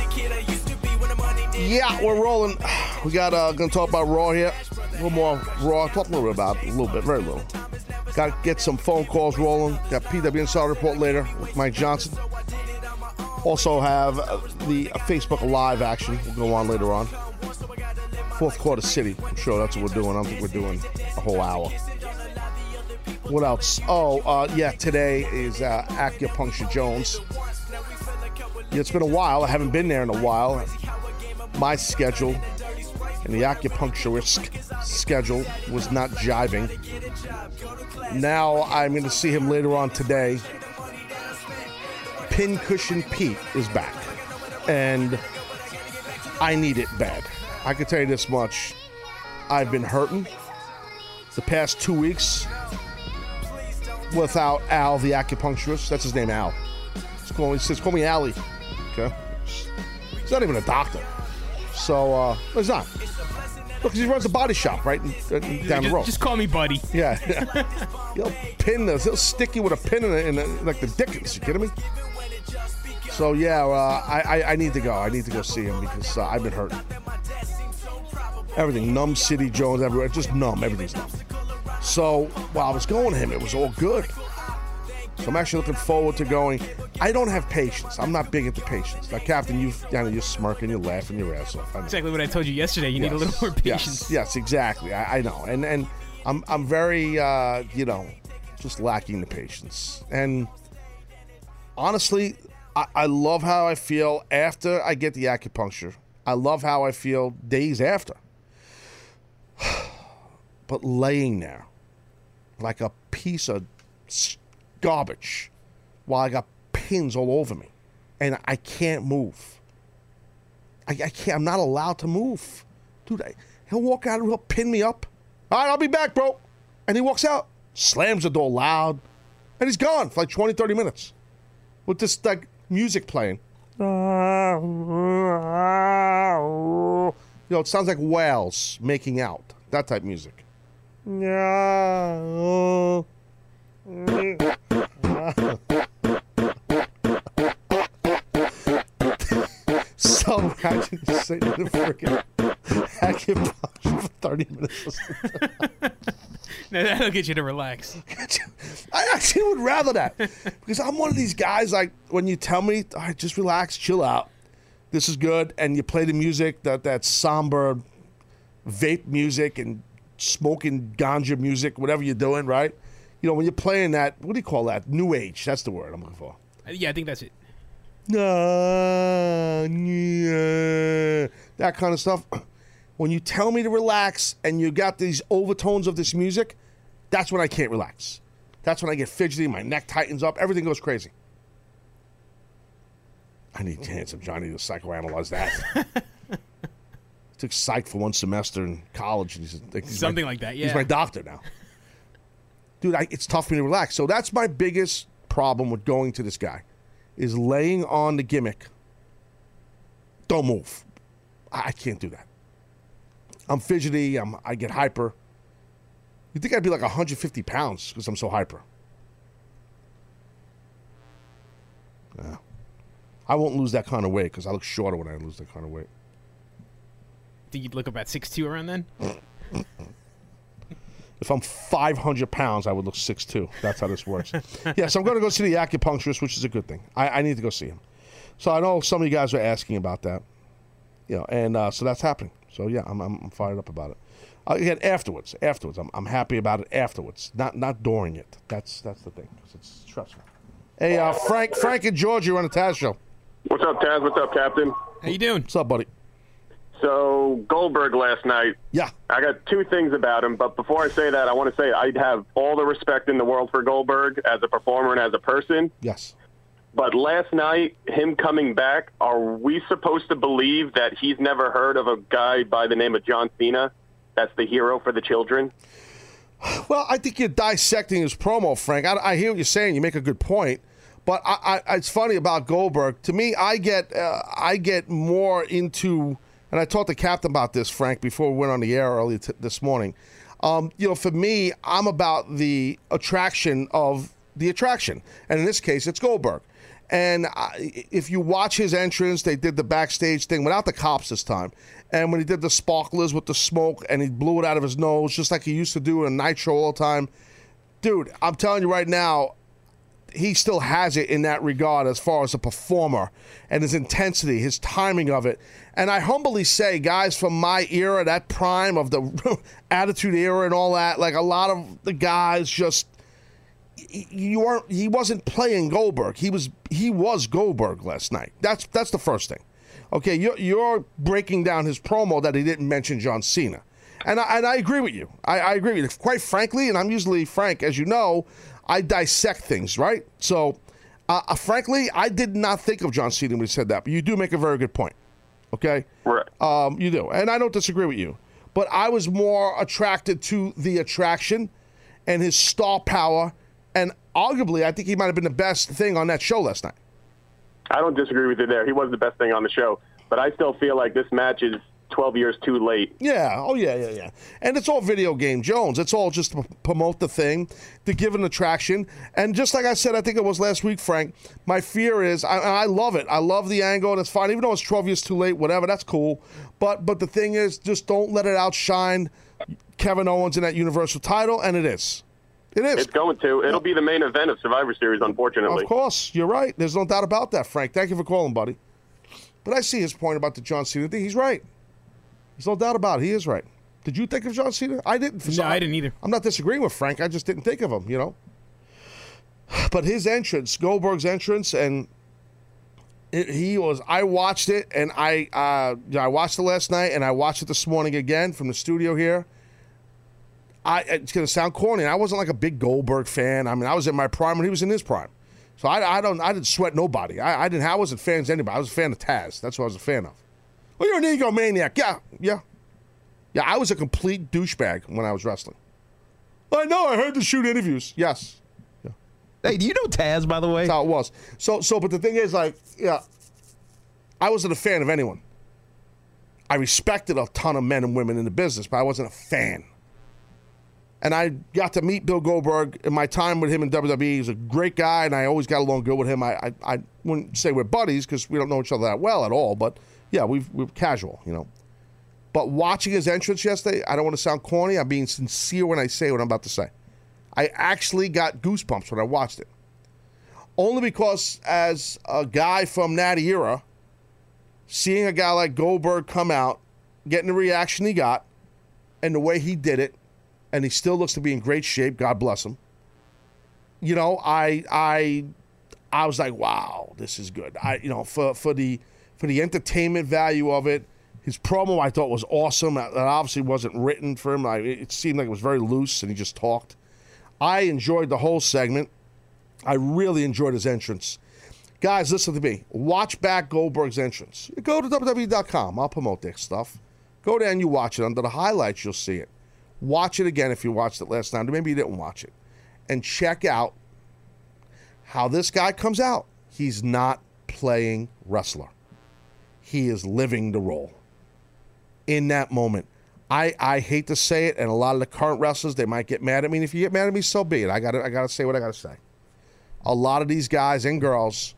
Yeah, we're rolling. We got uh, gonna talk about Raw here. A little more Raw. Talk a little bit about it. A little bit, very little. Got to get some phone calls rolling. Got P W Insider Report later with Mike Johnson. Also have the Facebook Live action. We'll go on later on. Fourth quarter city. I'm sure that's what we're doing. I don't think we're doing a whole hour. What else? Oh, uh, yeah, today is uh, Acupuncture Jones. Yeah, it's been a while. I haven't been there in a while. My schedule and the acupuncturist schedule was not jiving. Now I'm going to see him later on today. Pincushion Pete is back, and I need it bad. I can tell you this much. I've been hurting the past two weeks. Without Al, the acupuncturist. That's his name, Al. He's calling, he says, call me Allie. Okay? He's not even a doctor. So, uh, no, he's not. Look, he runs a body shop right in, in, down just, the road. Just call me buddy. Yeah. He'll pin this. He'll stick you with a pin in, the, in the, like the Dickens. You kidding me? So, yeah, uh, I, I, I need to go. I need to go see him because uh, I've been hurting. Everything. Numb City Jones everywhere. Just numb. Everything's numb. So while I was going to him, it was all good. So I'm actually looking forward to going. I don't have patience. I'm not big into patience. Now, Captain, you've, you know, you're smirking, you're laughing your ass off. Exactly what I told you yesterday. You yes. need a little more patience. Yes, yes exactly. I, I know. And and I'm I'm very, uh, you know, just lacking the patience. And honestly, I, I love how I feel after I get the acupuncture. I love how I feel days after. But laying there like a piece of garbage while I got pins all over me and I can't move. I, I can't, I'm not allowed to move. Dude, I, he'll walk out and he'll pin me up. All right, I'll be back, bro. And he walks out, slams the door loud, and he's gone for like twenty, thirty minutes with this like music playing. You know, it sounds like whales making out, that type of music. Yeah. So I can just sit in the freaking acupuncture for thirty minutes. Now that'll get you to relax. I actually would rather that because I'm one of these guys. Like when you tell me, all right, just relax, chill out. This is good, and you play the music that that somber vape music and smoking ganja music, whatever you're doing, right? You know, when you're playing that, what do you call that? New age. That's the word I'm looking for. Yeah, I think that's it. Uh, yeah, that kind of stuff. When you tell me to relax and you got these overtones of this music, that's when I can't relax. That's when I get fidgety, my neck tightens up, everything goes crazy. I need Handsome Johnny to psychoanalyze that. Took psych for one semester in college. And he's, he's Something my, like that, yeah. He's my doctor now. Dude, I, it's tough for me to relax. So that's my biggest problem with going to this guy, is laying on the gimmick. Don't move. I, I can't do that. I'm fidgety. I'm, I get hyper. You'd think I'd be like one hundred fifty pounds because I'm so hyper. Yeah. I won't lose that kind of weight because I look shorter when I lose that kind of weight. Think you'd look about six two around then? If I'm five hundred pounds, I would look six two. That's how this works. Yeah, so I'm going to go see the acupuncturist, which is a good thing. I, I need to go see him. So I know some of you guys are asking about that. You know, and uh, so that's happening. So, yeah, I'm, I'm fired up about it. Uh, again, afterwards. Afterwards. I'm, I'm happy about it afterwards. Not not during it. That's that's the thing. It's stressful. Hey, uh, Frank, Frank and George, you're on the Taz Show. What's up, Taz? What's up, Captain? How you doing? What's up, buddy? So Goldberg last night. Yeah. I got two things about him, but before I say that, I want to say I'd have all the respect in the world for Goldberg as a performer and as a person. Yes. But last night, him coming back, are we supposed to believe that he's never heard of a guy by the name of John Cena? That's the hero for the children? Well, I think you're dissecting his promo, Frank. I, I hear what you're saying. You make a good point. But I, I, it's funny about Goldberg. To me, I get uh, I get more into, and I talked to Captain about this, Frank, before we went on the air earlier t- this morning. Um, you know, for me, I'm about the attraction of the attraction. And in this case, it's Goldberg. And I, if you watch his entrance, they did the backstage thing without the cops this time. And when he did the sparklers with the smoke and he blew it out of his nose, just like he used to do in Nitro all the time. Dude, I'm telling you right now, he still has it in that regard as far as a performer and his intensity, his timing of it. And I humbly say, guys, from my era, that prime of the Attitude Era and all that, like a lot of the guys just, you weren't, he wasn't playing Goldberg. He was he was Goldberg last night. That's that's the first thing. Okay, you're, you're breaking down his promo that he didn't mention John Cena. And I, and I agree with you. I, I agree with you. Quite frankly, and I'm usually frank, as you know, I dissect things, right? So, uh, frankly, I did not think of John Cena when he said that, but you do make a very good point, okay? Right. Um, you do, and I don't disagree with you. But I was more attracted to the attraction and his star power, and arguably, I think he might have been the best thing on that show last night. I don't disagree with you there. He was the best thing on the show, but I still feel like this match is twelve years too late. Yeah. Oh, yeah, yeah, yeah. And it's all video game Jones. It's all just to promote the thing, to give an attraction. And just like I said, I think it was last week, Frank, my fear is, I, I love it. I love the angle, and it's fine. Even though it's twelve years too late, whatever, that's cool. But but the thing is, just don't let it outshine Kevin Owens in that Universal title, and it is. It is. It's going to. It'll be the main event of Survivor Series, unfortunately. Of course. You're right. There's no doubt about that, Frank. Thank you for calling, buddy. But I see his point about the John Cena thing. He's right. There's no doubt about it. He is right. Did you think of John Cena? I didn't. No, I didn't either. I'm not disagreeing with Frank. I just didn't think of him, you know. But his entrance, Goldberg's entrance, and it, he was, I watched it, and I, uh, I watched it last night, and I watched it this morning again from the studio here. I, it's going to sound corny. I wasn't like a big Goldberg fan. I mean, I was in my prime when he was in his prime. So I, I don't. I didn't sweat nobody. I, I didn't. I wasn't fans of anybody. I was a fan of Taz. That's what I was a fan of. Well, you're an egomaniac. Yeah, yeah, yeah. I was a complete douchebag when I was wrestling. I know. I heard the shoot interviews. Yes. Yeah. Hey, do you know Taz, by the way? That's how it was. So, so. But the thing is, like, yeah, I wasn't a fan of anyone. I respected a ton of men and women in the business, but I wasn't a fan. And I got to meet Bill Goldberg in my time with him in W W E. He's a great guy, and I always got along good with him. I I, I wouldn't say we're buddies because we don't know each other that well at all, but yeah, we've, we're casual, you know. But watching his entrance yesterday, I don't want to sound corny. I'm being sincere when I say what I'm about to say. I actually got goosebumps when I watched it. Only because as a guy from that era, seeing a guy like Goldberg come out, getting the reaction he got, and the way he did it, and he still looks to be in great shape. God bless him. You know, I, I, I was like, wow, this is good. I, you know, for for the for the entertainment value of it, his promo I thought was awesome. That obviously wasn't written for him. I, it seemed like it was very loose, and he just talked. I enjoyed the whole segment. I really enjoyed his entrance. Guys, listen to me. Watch back Goldberg's entrance. Go to W W E dot com. I'll promote their stuff. Go there and you watch it. Under the highlights, you'll see it. Watch it again if you watched it last night. Maybe you didn't watch it. And check out how this guy comes out. He's not playing wrestler. He is living the role. In that moment. I, I hate to say it, and a lot of the current wrestlers, they might get mad at me. And if you get mad at me, so be it. I gotta, I gotta say what I gotta say. A lot of these guys and girls,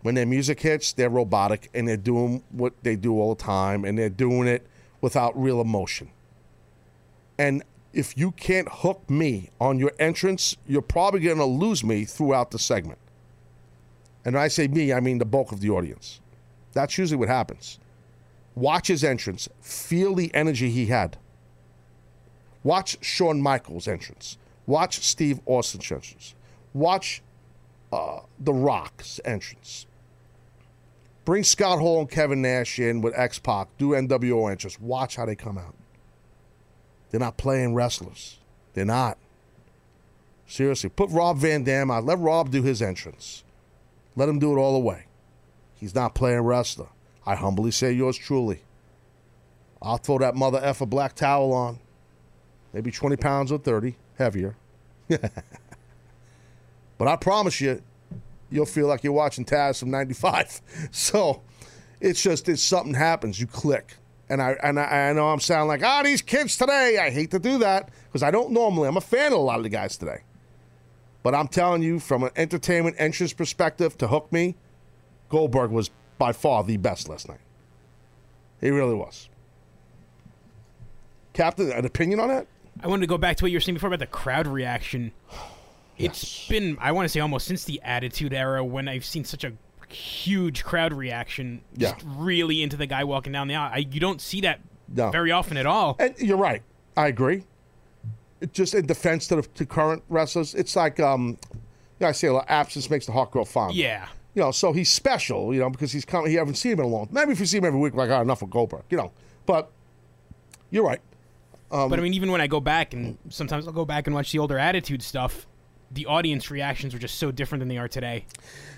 when their music hits, they're robotic, and they're doing what they do all the time, and they're doing it without real emotion. And if you can't hook me on your entrance, you're probably going to lose me throughout the segment. And when I say me, I mean the bulk of the audience. That's usually what happens. Watch his entrance. Feel the energy he had. Watch Shawn Michaels' entrance. Watch Steve Austin's entrance. Watch uh, The Rock's entrance. Bring Scott Hall and Kevin Nash in with X-Pac. Do N W O and just watch how they come out. They're not playing wrestlers. They're not. Seriously, put Rob Van Dam out. Let Rob do his entrance. Let him do it all the way. He's not playing wrestler. I humbly say yours truly. I'll throw that mother effer black towel on. Maybe twenty pounds or thirty, heavier. But I promise you, you'll feel like you're watching Taz from ninety-five. So it's just, it's something happens. You click. And I and I, I know I'm sounding like, ah, oh, these kids today. I hate to do that because I don't normally. I'm a fan of a lot of the guys today. But I'm telling you, from an entertainment entrance perspective, to hook me, Goldberg was by far the best last night. He really was. Captain, an opinion on that? I wanted to go back to what you were saying before about the crowd reaction. Yes. It's been, I want to say, almost since the Attitude Era when I've seen such a huge crowd reaction, just yeah. really into the guy walking down the aisle. I, you don't see that no. very often at all. And you're right. I agree. It just in defense to, the, to current wrestlers, it's like, um, you know, I say a lot, absence makes the heart grow fond. Yeah. You know, so he's special, you know, because he's coming. He haven't seen him in a long time. Maybe if you see him every week, like, oh, enough with Goldberg, you know. But you're right. Um, but, I mean, even when I go back, and sometimes I'll go back and watch the older Attitude stuff, the audience reactions were just so different than they are today.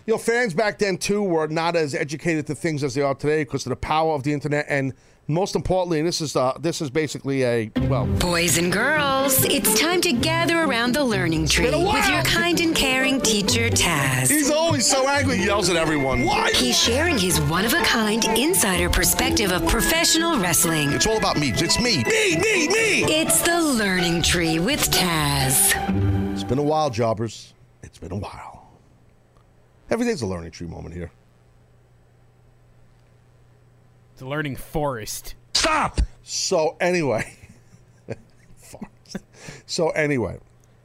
You know, fans back then, too, were not as educated to things as they are today because of the power of the internet. And most importantly, and this is, uh, this is basically a, well... Boys and girls, it's time to gather around the learning tree with your kind and caring teacher, Taz. He's always so angry. He yells at everyone. Why? He's sharing his one-of-a-kind insider perspective of professional wrestling. It's all about me. It's me. Me, me, me. It's the learning tree with Taz. It's been a while, jobbers. It's been a while. Every day's a learning tree moment here. It's a learning forest. Stop! So anyway. forest. So anyway,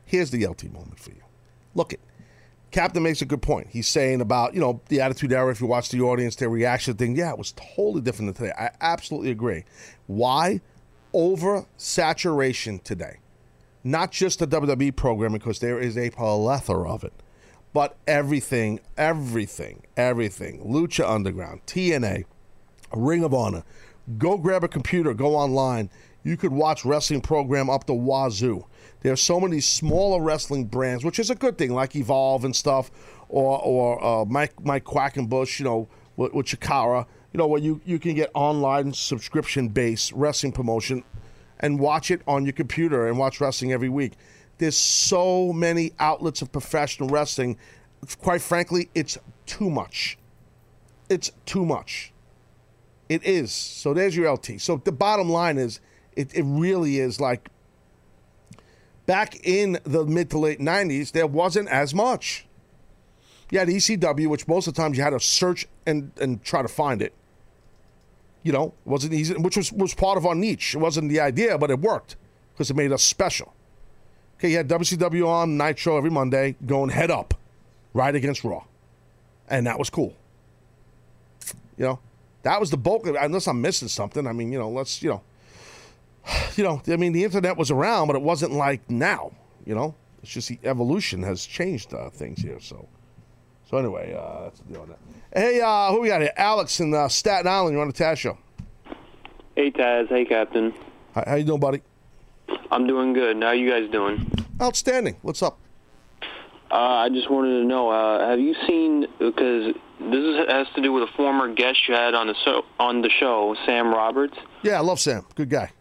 here's the L T moment for you. Look it. Captain makes a good point. He's saying about, you know, the Attitude Era, if you watch the audience, their reaction thing. Yeah, it was totally different than today. I absolutely agree. Why? Oversaturation today. Not just the W W E programming, because there is a plethora of it, but everything, everything, everything. Lucha Underground, T N A, Ring of Honor. Go grab a computer, go online. You could watch wrestling program up the wazoo. There are so many smaller wrestling brands, which is a good thing, like Evolve and stuff, or or uh, Mike Mike Quackenbush, you know, with, with Chikara. You know, where you, you can get online subscription-based wrestling promotion and watch it on your computer and watch wrestling every week. There's so many outlets of professional wrestling. Quite frankly, it's too much. It's too much. It is. So there's your L T. So the bottom line is, it, it really is like, back in the mid to late nineties, there wasn't as much. You had E C W, which most of the times you had to search and, and try to find it. You know, wasn't easy, which was, was part of our niche. It wasn't the idea, but it worked because it made us special. Okay, you had W C W on Nitro every Monday going head up, right against Raw. And that was cool. You know, that was the bulk of it, unless I'm missing something. I mean, you know, let's, you know, you know, I mean, the internet was around, but it wasn't like now, you know. It's just the evolution has changed uh, things here, so. So anyway, uh, that's the deal on that. Hey, uh, who we got here? Alex in uh, Staten Island. You're on the Taz Show. Hey, Taz. Hey, Captain. Hi, how you doing, buddy? I'm doing good. How are you guys doing? Outstanding. What's up? Uh, I just wanted to know, uh, have you seen, because this has to do with a former guest you had on the, so, on the show, Sam Roberts. Yeah, I love Sam. Good guy.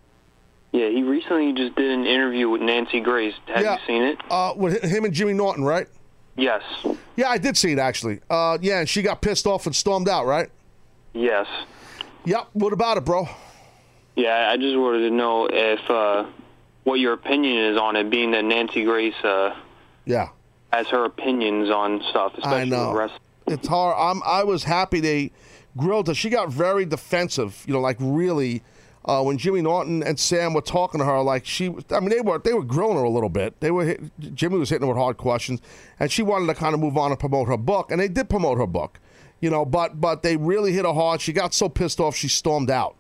Yeah, he recently just did an interview with Nancy Grace. Have yeah. you seen it? Uh, with him and Jimmy Norton, right? Yes. Yeah, I did see it, actually. Uh, yeah, and she got pissed off and stormed out, right? Yes. Yep. What about it, bro? Yeah, I just wanted to know if uh, what your opinion is on it, being that Nancy Grace uh, yeah. has her opinions on stuff, especially I know. The wrestling. It's hard. I'm, I was happy they grilled her. She got very defensive, you know, like really, uh, when Jimmy Norton and Sam were talking to her, like she, I mean, they were they were grilling her a little bit. They were hit, Jimmy was hitting her with hard questions, and she wanted to kind of move on and promote her book, and they did promote her book, you know. But but they really hit her hard. She got so pissed off, she stormed out.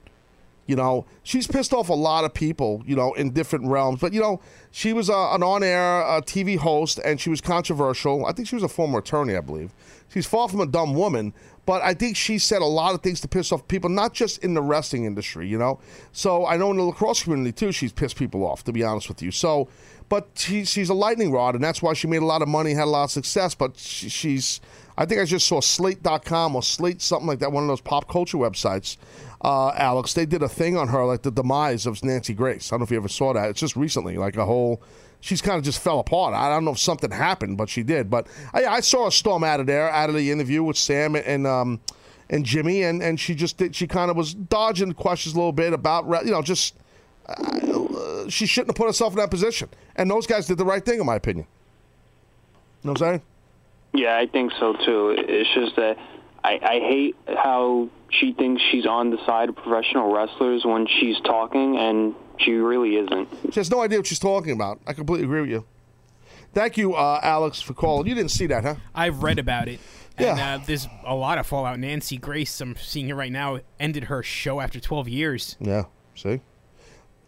You know, she's pissed off a lot of people, you know, in different realms. But you know, she was a, an on-air uh, T V host, and she was controversial. I think she was a former attorney, I believe. She's far from a dumb woman, But I think she said a lot of things to piss off people, not just in the wrestling industry, you know. So I know in the lacrosse community, too, she's pissed people off, to be honest with you. So, but she, she's a lightning rod, and that's why she made a lot of money, had a lot of success. But she, she's, I think I just saw Slate dot com or Slate, something like that, one of those pop culture websites, uh, Alex. They did a thing on her, like the demise of Nancy Grace. I don't know if you ever saw that. It's just recently, like a whole... She's kind of just fell apart. I don't know if something happened, but she did. But I, I saw a storm out of there, out of the interview with Sam and and, um, and Jimmy, and, and she just did, she kind of was dodging questions a little bit about, you know, just uh, she shouldn't have put herself in that position. And those guys did the right thing, in my opinion. You know what I'm saying? Yeah, I think so too. It's just that I, I hate how she thinks she's on the side of professional wrestlers when she's talking, and she really isn't. She has no idea what she's talking about. I completely agree with you. Thank you, uh, Alex, for calling. You didn't see that, huh? I've read about it. Yeah. And uh, there's a lot of fallout. Nancy Grace, I'm seeing it right now, ended her show after twelve years. Yeah, see?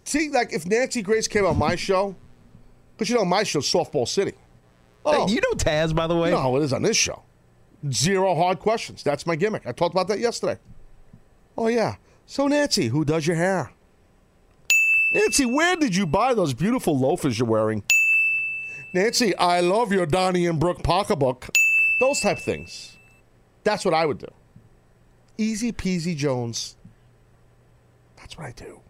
See, like, if Nancy Grace came on my show, because, you know, my show's Softball City. Oh, hey, you know Taz, by the way? No, it is on this show. Zero hard questions. That's my gimmick. I talked about that yesterday. Oh, yeah. So, Nancy, who does your hair? Nancy, where did you buy those beautiful loafers you're wearing? Nancy, I love your Donnie and Brooke pocketbook. Those type things. That's what I would do. Easy peasy Jones. That's what I do.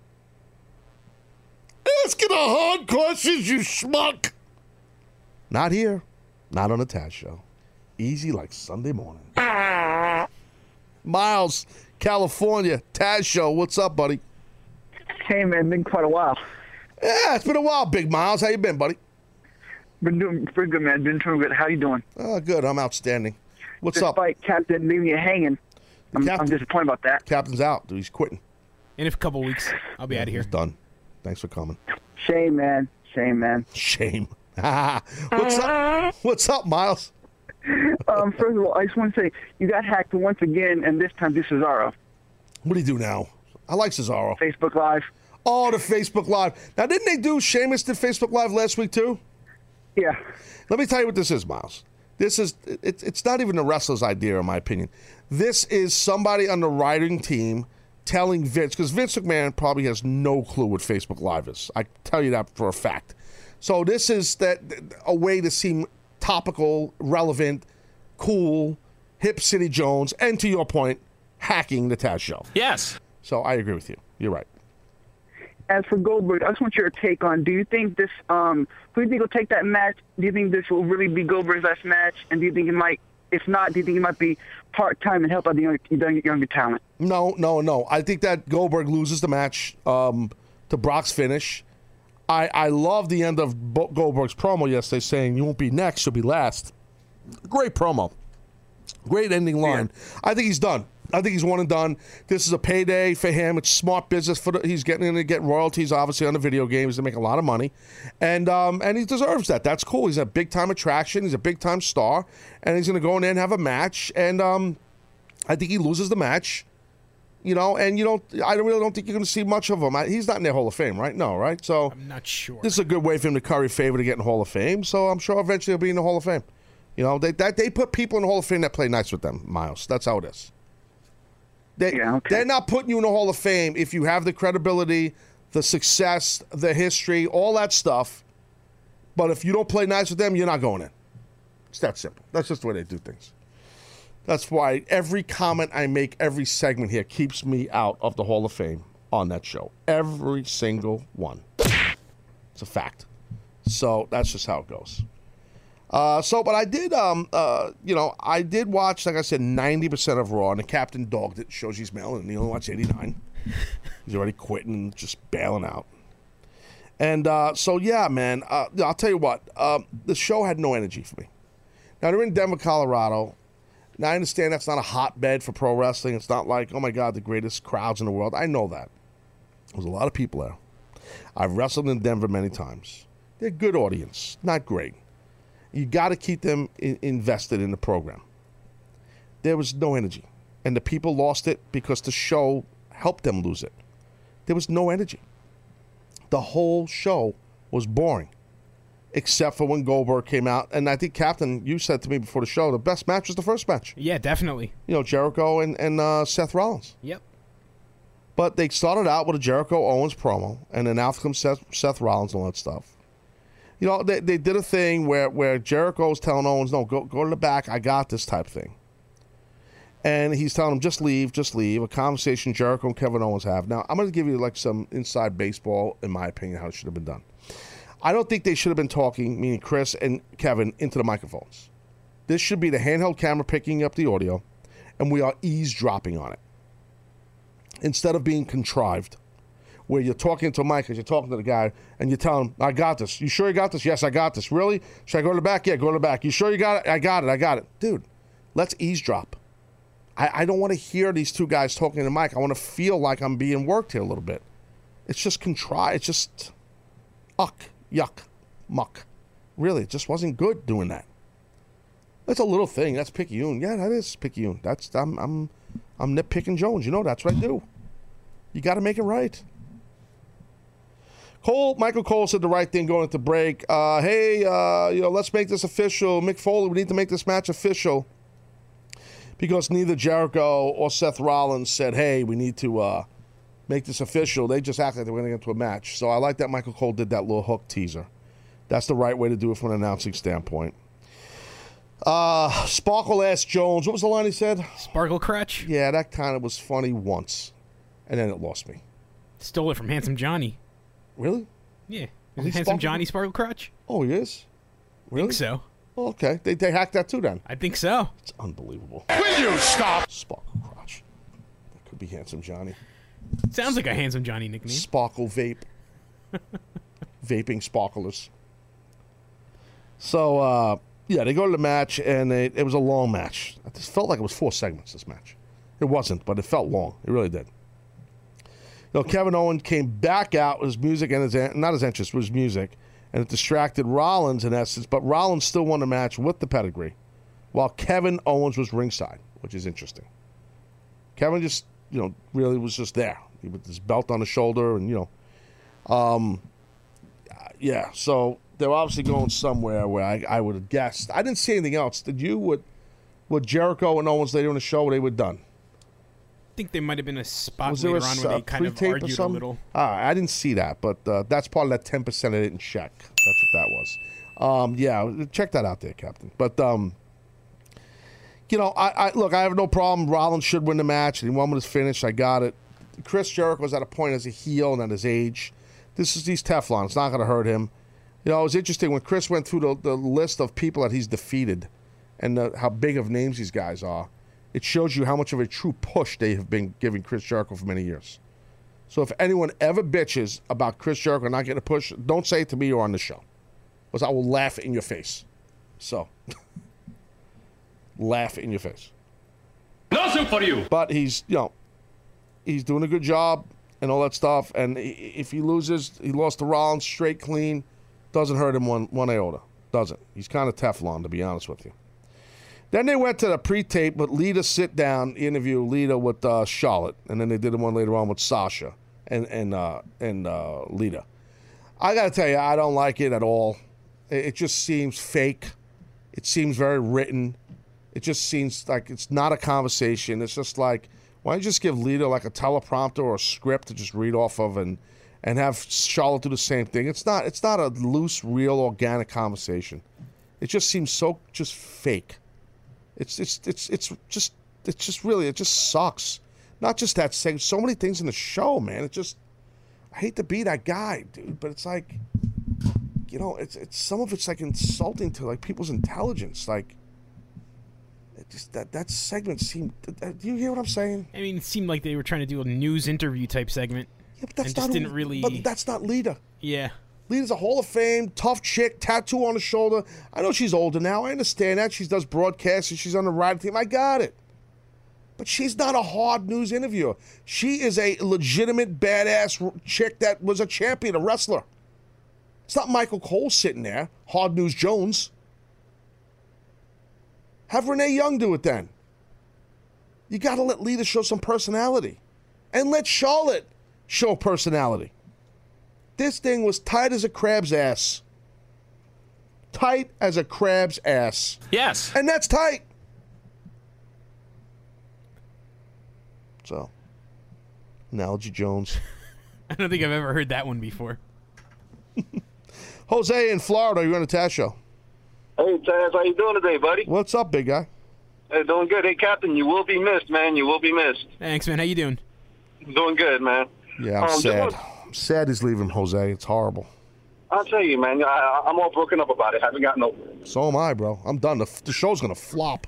Asking the hard questions, you schmuck. Not here. Not on a Taz show. Easy like Sunday morning. Miles, California, Taz show. What's up, buddy? Hey, man, been quite a while. Yeah, it's been a while, Big Miles. How you been, buddy? Been doing pretty good, man. Been doing good. How you doing? Oh, good. I'm outstanding. What's Despite up? Despite Captain leaving you hanging, I'm, Captain, I'm disappointed about that. Captain's out, dude. He's quitting. In a couple weeks, I'll be yeah, out of here. He's done. Thanks for coming. Shame, man. Shame, man. Shame. What's up? What's up, Miles? um, first of all, I just want to say, you got hacked once again, and this time to Cesaro. What do you do now? I like Cesaro. Facebook Live. Oh, the Facebook Live. Now, didn't they do, Sheamus did Facebook Live last week, too? Yeah. Let me tell you what this is, Miles. This is, it, it's not even the wrestler's idea, in my opinion. This is somebody on the writing team telling Vince, because Vince McMahon probably has no clue what Facebook Live is. I tell you that for a fact. So this is that a way to seem topical, relevant, cool, hip City Jones, and to your point, hacking the Taz show. Yes. So I agree with you. You're right. As for Goldberg, I just want your take on, do you think this, um, who do you think will take that match? Do you think this will really be Goldberg's last match? And do you think it might, if not, do you think it might be part-time and help out the younger, younger, younger talent? No, no, no. I think that Goldberg loses the match um, to Brock's finish. I, I love the end of Bo- Goldberg's promo yesterday saying, you won't be next, you'll be last. Great promo. Great ending line. Yeah. I think he's done. I think he's one and done. This is a payday for him. It's smart business. For the, he's getting in to get royalties, obviously, on the video games to make a lot of money. And um, and he deserves that. That's cool. He's a big-time attraction. He's a big-time star. And he's going to go in there and have a match. And um, I think he loses the match. You know, and you don't. I really don't think you're going to see much of him. I, he's not in their Hall of Fame, right? No, right? So I'm not sure. This is a good way for him to curry favor to get in the Hall of Fame. So I'm sure eventually he'll be in the Hall of Fame. You know, they that, they put people in the Hall of Fame that play nice with them, Miles. That's how it is. They, yeah, okay. They're not putting you in the Hall of Fame if you have the credibility, the success, the history, all that stuff. But if you don't play nice with them, you're not going in. It's that simple. That's just the way they do things. That's why every comment I make, every segment here, keeps me out of the Hall of Fame on that show. Every single one. It's a fact. So that's just how it goes. Uh, so, but I did, um, uh, you know, I did watch, like I said, ninety percent of Raw, and the captain dogged it. Shows he's mailing, and he only watched eighty-nine. He's already quitting and just bailing out. And uh, so, yeah, man, uh, I'll tell you what. Uh, the show had no energy for me. Now, they're in Denver, Colorado. Now, I understand that's not a hotbed for pro wrestling. It's not like, oh, my God, the greatest crowds in the world. I know that. There's a lot of people there. I've wrestled in Denver many times. They're a good audience, not great. You got to keep them in- invested in the program. There was no energy. And the people lost it because the show helped them lose it. There was no energy. The whole show was boring. except for when Goldberg came out. And I think, Captain, you said to me before the show, the best match was the first match. Yeah, definitely. You know, Jericho and, and uh, Seth Rollins. Yep. But they started out with a Jericho Owens promo, and then out comes Seth, Seth Rollins and all that stuff. You know, they, they did a thing where, where Jericho's telling Owens, no, go, go to the back, I got this type thing. And he's telling him, just leave, just leave. A conversation Jericho and Kevin Owens have. Now, I'm going to give you like some inside baseball, in my opinion, how it should have been done. I don't think they should have been talking, meaning Chris and Kevin, into the microphones. This should be the handheld camera picking up the audio, and we are eavesdropping on it. Instead of being contrived, where you're talking to Mike, because you're talking to the guy, and you're telling him, I got this. You sure you got this? Yes, I got this. Really? Should I go to the back? Yeah, go to the back. You sure you got it? I got it. I got it. Dude, let's eavesdrop. I, I don't want to hear these two guys talking to Mike. I want to feel like I'm being worked here a little bit. It's just contrived. It's just uck, yuck, muck. Really, it just wasn't good doing that. That's a little thing. That's picayune. Yeah, that is picayune. That's I'm I'm I'm nitpicking Jones. You know that's what I do. You got to make it right. Cole, Michael Cole said the right thing going into break. Uh, hey, uh, you know, let's make this official. Mick Foley, we need to make this match official because neither Jericho or Seth Rollins said, hey, we need to uh, make this official. They just acted like they were going to get into a match. So I like that Michael Cole did that little hook teaser. That's the right way to do it from an announcing standpoint. Uh, Sparkle asked Jones, what was the line he said? Sparkle crutch. Yeah, that kind of was funny once, and then it lost me. Stole it from Handsome Johnny. Really? Yeah. Is it Handsome Johnny Sparkle crutch? Oh, he is? Really? I think so. Oh, okay. They, they hacked that too then. I think so. It's unbelievable. Will you stop? Sparkle crotch. That could be Handsome Johnny. Sounds like a Handsome Johnny nickname. Sparkle vape. Vaping sparklers. So, uh, yeah, they go to the match, and they, it was a long match. I just felt like it was four segments, this match. It wasn't, but it felt long. It really did. You know, Kevin Owens came back out with his music and his, not his entrance, with his music, and it distracted Rollins in essence, but Rollins still won the match with the pedigree while Kevin Owens was ringside, which is interesting. Kevin just, you know, really was just there. He with his belt on his shoulder and, you know, um, yeah, so they're obviously going somewhere where I, I would have guessed. I didn't see anything else. Did you? Would, would Jericho and Owens later in the show, they were done? I think there might have been a spot was later a, on where they kind of argued a little. Ah, I didn't see that, but uh, that's part of that ten percent I didn't check. That's what that was. Um, yeah, check that out there, Captain. But, um, you know, I, I look, I have no problem. Rollins should win the match. He won with his finish. I got it. Chris Jericho's at a point as a heel and at his age. This is he's Teflon. It's not going to hurt him. You know, it was interesting when Chris went through the, the list of people that he's defeated and the, how big of names these guys are. It shows you how much of a true push they have been giving Chris Jericho for many years. So if anyone ever bitches about Chris Jericho not getting a push, don't say it to me or on the show. Because I will laugh in your face. So, laugh in your face. Nothing for you! But he's, you know, he's doing a good job and all that stuff. And if he loses, he lost to Rollins straight clean. Doesn't hurt him one, one iota. Doesn't. He's kind of Teflon, to be honest with you. Then they went to the pre-tape with Lita sit-down interview, Lita with uh, Charlotte, and then they did one later on with Sasha and and uh, and uh, Lita. I gotta tell you, I don't like it at all. It, it just seems fake. It seems very written. It just seems like it's not a conversation. It's just like, why don't you just give Lita like a teleprompter or a script to just read off of and and have Charlotte do the same thing? It's not. It's not a loose, real, organic conversation. It just seems so just fake. It's it's it's it's just it's just really it just sucks. Not just that segment, so many things in the show, man. It just I hate to be that guy, dude, but it's like, you know, it's it's some of it's like insulting to like people's intelligence. Like, it just that that segment seemed. Uh, do you hear what I'm saying? I mean, it seemed like they were trying to do a news interview type segment. Yeah, but that's and not just didn't really. But that's not Lita. Yeah. Lita's a Hall of Fame, tough chick, tattoo on the shoulder. I know she's older now. I understand that. She does broadcasting. She's on the writing team. I got it. But she's not a hard news interviewer. She is a legitimate, badass chick that was a champion, a wrestler. It's not Michael Cole sitting there, Hard News Jones. Have Renee Young do it then. You got to let Lita show some personality. And let Charlotte show personality. This thing was tight as a crab's ass. tight as a crab's ass. Yes. And that's tight. So, Analogy Jones. I don't think I've ever heard that one before. Jose in Florida, you're on a Taz show. Hey, Taz, how you doing today, buddy? What's up, big guy? Hey, doing good. Hey, Captain, you will be missed, man. You will be missed. Thanks, man. How you doing? Doing good, man. Yeah, I'm um, sad. One... I'm sad he's leaving, Jose. It's horrible. I'll tell you, man. I, I'm all broken up about it. I haven't gotten over it. So am I, bro. I'm done. The, the show's going to flop.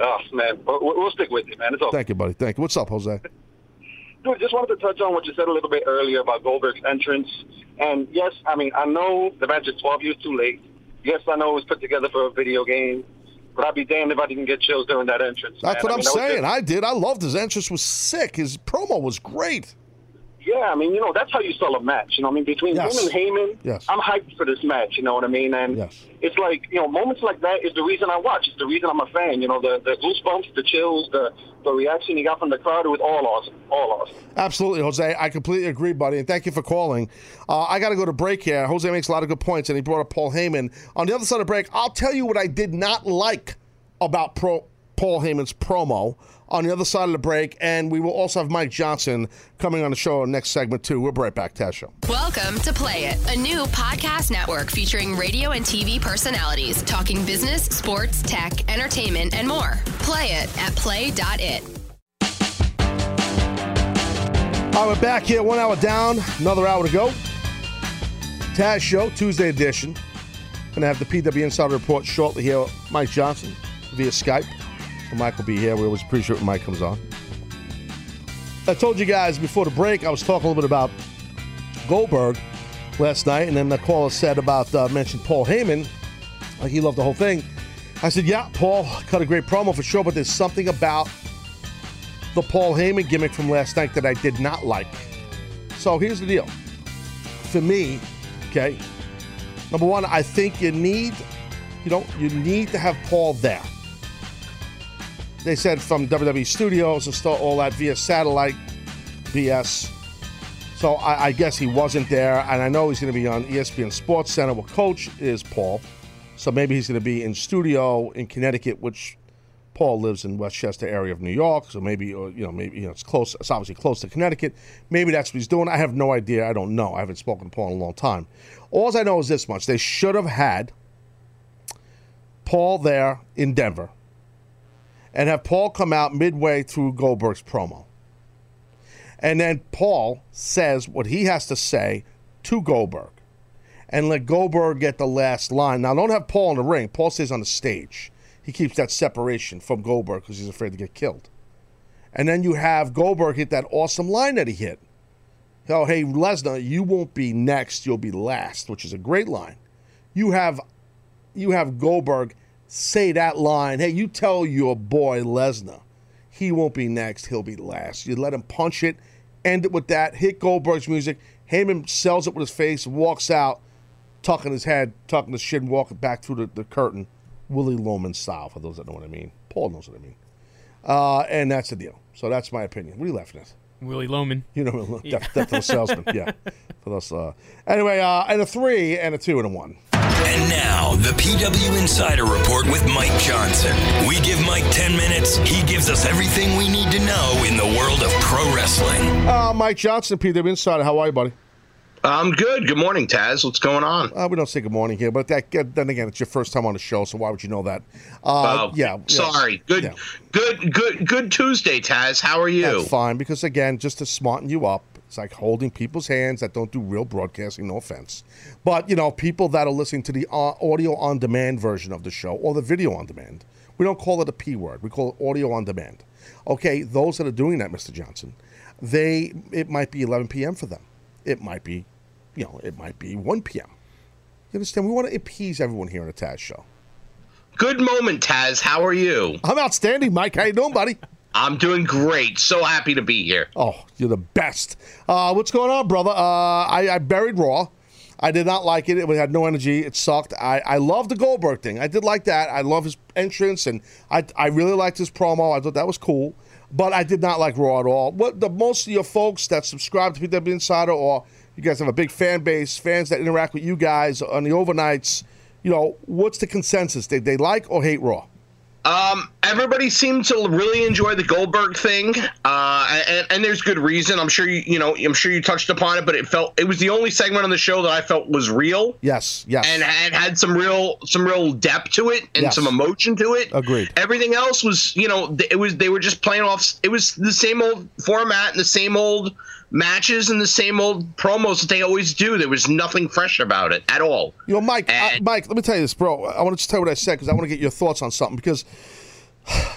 Oh, man. We'll, we'll stick with it, man. It's all Thank you, buddy. Thank you. What's up, Jose? Dude, just wanted to touch on what you said a little bit earlier about Goldberg's entrance. And, yes, I mean, I know the match is twelve years too late. Yes, I know it was put together for a video game. But I'd be damned if I didn't get chills during that entrance. That's man. what I mean, I'm saying. Just... I did. I loved his entrance. It was sick. His promo was great. Yeah, I mean, you know, that's how you sell a match. You know, I mean, between yes. him and Heyman, yes. I'm hyped for this match. You know what I mean? And yes. it's like, you know, moments like that is the reason I watch. It's the reason I'm a fan. You know, the, the goosebumps, the chills, the, the reaction you got from the crowd, it was all awesome. All awesome. Absolutely, Jose. I completely agree, buddy. And thank you for calling. Uh, I got to go to break here. Jose makes a lot of good points, and he brought up Paul Heyman. On the other side of the break, I'll tell you what I did not like about pro. Paul Heyman's promo on the other side of the break, and we will also have Mike Johnson coming on the show next segment, too. We'll be right back, Taz Show. Welcome to Play It, a new podcast network featuring radio and T V personalities talking business, sports, tech, entertainment, and more. Play it at play dot it. All right, we're back here. One hour down, another hour to go. Taz Show, Tuesday edition. Going to have the P W Insider Report shortly here. Mike Johnson via Skype. Mike will be here. We always appreciate when Mike comes on. I told you guys before the break, I was talking a little bit about Goldberg last night, and then the caller said about, uh, mentioned Paul Heyman, like he loved the whole thing. I said, yeah, Paul cut a great promo for sure, but there's something about the Paul Heyman gimmick from last night that I did not like. So here's the deal. For me, okay, number one, I think you need, you know, you need to have Paul there. They said from W W E Studios and start all that via satellite B S. So I, I guess he wasn't there. And I know he's going to be on E S P N Sports Center. Well, Coach is Paul. So maybe he's going to be in studio in Connecticut, which Paul lives in Westchester area of New York. So maybe, or, you know, maybe you know, it's close. It's obviously close to Connecticut. Maybe that's what he's doing. I have no idea. I don't know. I haven't spoken to Paul in a long time. All I know is this much. They should have had Paul there in Denver. And have Paul come out midway through Goldberg's promo. And then Paul says what he has to say to Goldberg. And let Goldberg get the last line. Now, don't have Paul in the ring. Paul stays on the stage. He keeps that separation from Goldberg because he's afraid to get killed. And then you have Goldberg hit that awesome line that he hit. Oh, hey, Lesnar, you won't be next. You'll be last, which is a great line. You have, you have Goldberg say that line. Hey, you tell your boy Lesnar, he won't be next, he'll be last. You let him punch it, end it with that, hit Goldberg's music. Heyman sells it with his face, walks out, tucking his head, tucking his shit, and walking back through the, the curtain, Willie Loman style, for those that know what I mean. Paul knows what I mean. Uh, and that's the deal. So that's my opinion. What are you laughing at? Willie Loman. You know, yeah. That's that, those salesmen, yeah. For those, uh, anyway, uh, and a three, and a two, and a one. And now, the P W Insider Report with Mike Johnson. We give Mike ten minutes. He gives us everything we need to know in the world of pro wrestling. Uh, Mike Johnson, P W Insider. How are you, buddy? I'm good. Good morning, Taz. What's going on? Uh, we don't say good morning here, but that, then again, it's your first time on the show, so why would you know that? Uh, oh, yeah. Sorry. Yes. Good, yeah. good, good, good Tuesday, Taz. How are you? That's fine, because again, just to smarten you up, it's like holding people's hands that don't do real broadcasting, no offense. But, you know, people that are listening to the audio on demand version of the show or the video on demand, we don't call it a P word. We call it audio on demand. Okay, those that are doing that, Mister Johnson, they it might be eleven p.m. for them. It might be, you know, it might be one p.m. You understand? We want to appease everyone here on the Taz Show. Good moment, Taz. How are you? I'm outstanding, Mike. How you doing, buddy? I'm doing great. So happy to be here. Oh, you're the best. Uh, what's going on, brother? Uh, I, I buried Raw. I did not like it. It had no energy. It sucked. I, I love the Goldberg thing. I did like that. I love his entrance, and I I really liked his promo. I thought that was cool. But I did not like Raw at all. What the most of your folks that subscribe to P W Insider, or you guys have a big fan base, fans that interact with you guys on the overnights, you know, what's the consensus? Did they like or hate Raw? Um, everybody seemed to really enjoy the Goldberg thing, uh, and, and there's good reason. I'm sure you, you know, I'm sure you touched upon it, but it felt it was the only segment on the show that I felt was real. Yes, yes, and, and had some real, some real depth to it, and yes. some emotion to it. Agreed. Everything else was, you know, it was they were just playing off. It was the same old format and the same old matches and the same old promos that they always do. There was nothing fresh about it at all. You know, Mike, I, Mike, let me tell you this, bro. I want to just tell you what I said because I want to get your thoughts on something. Because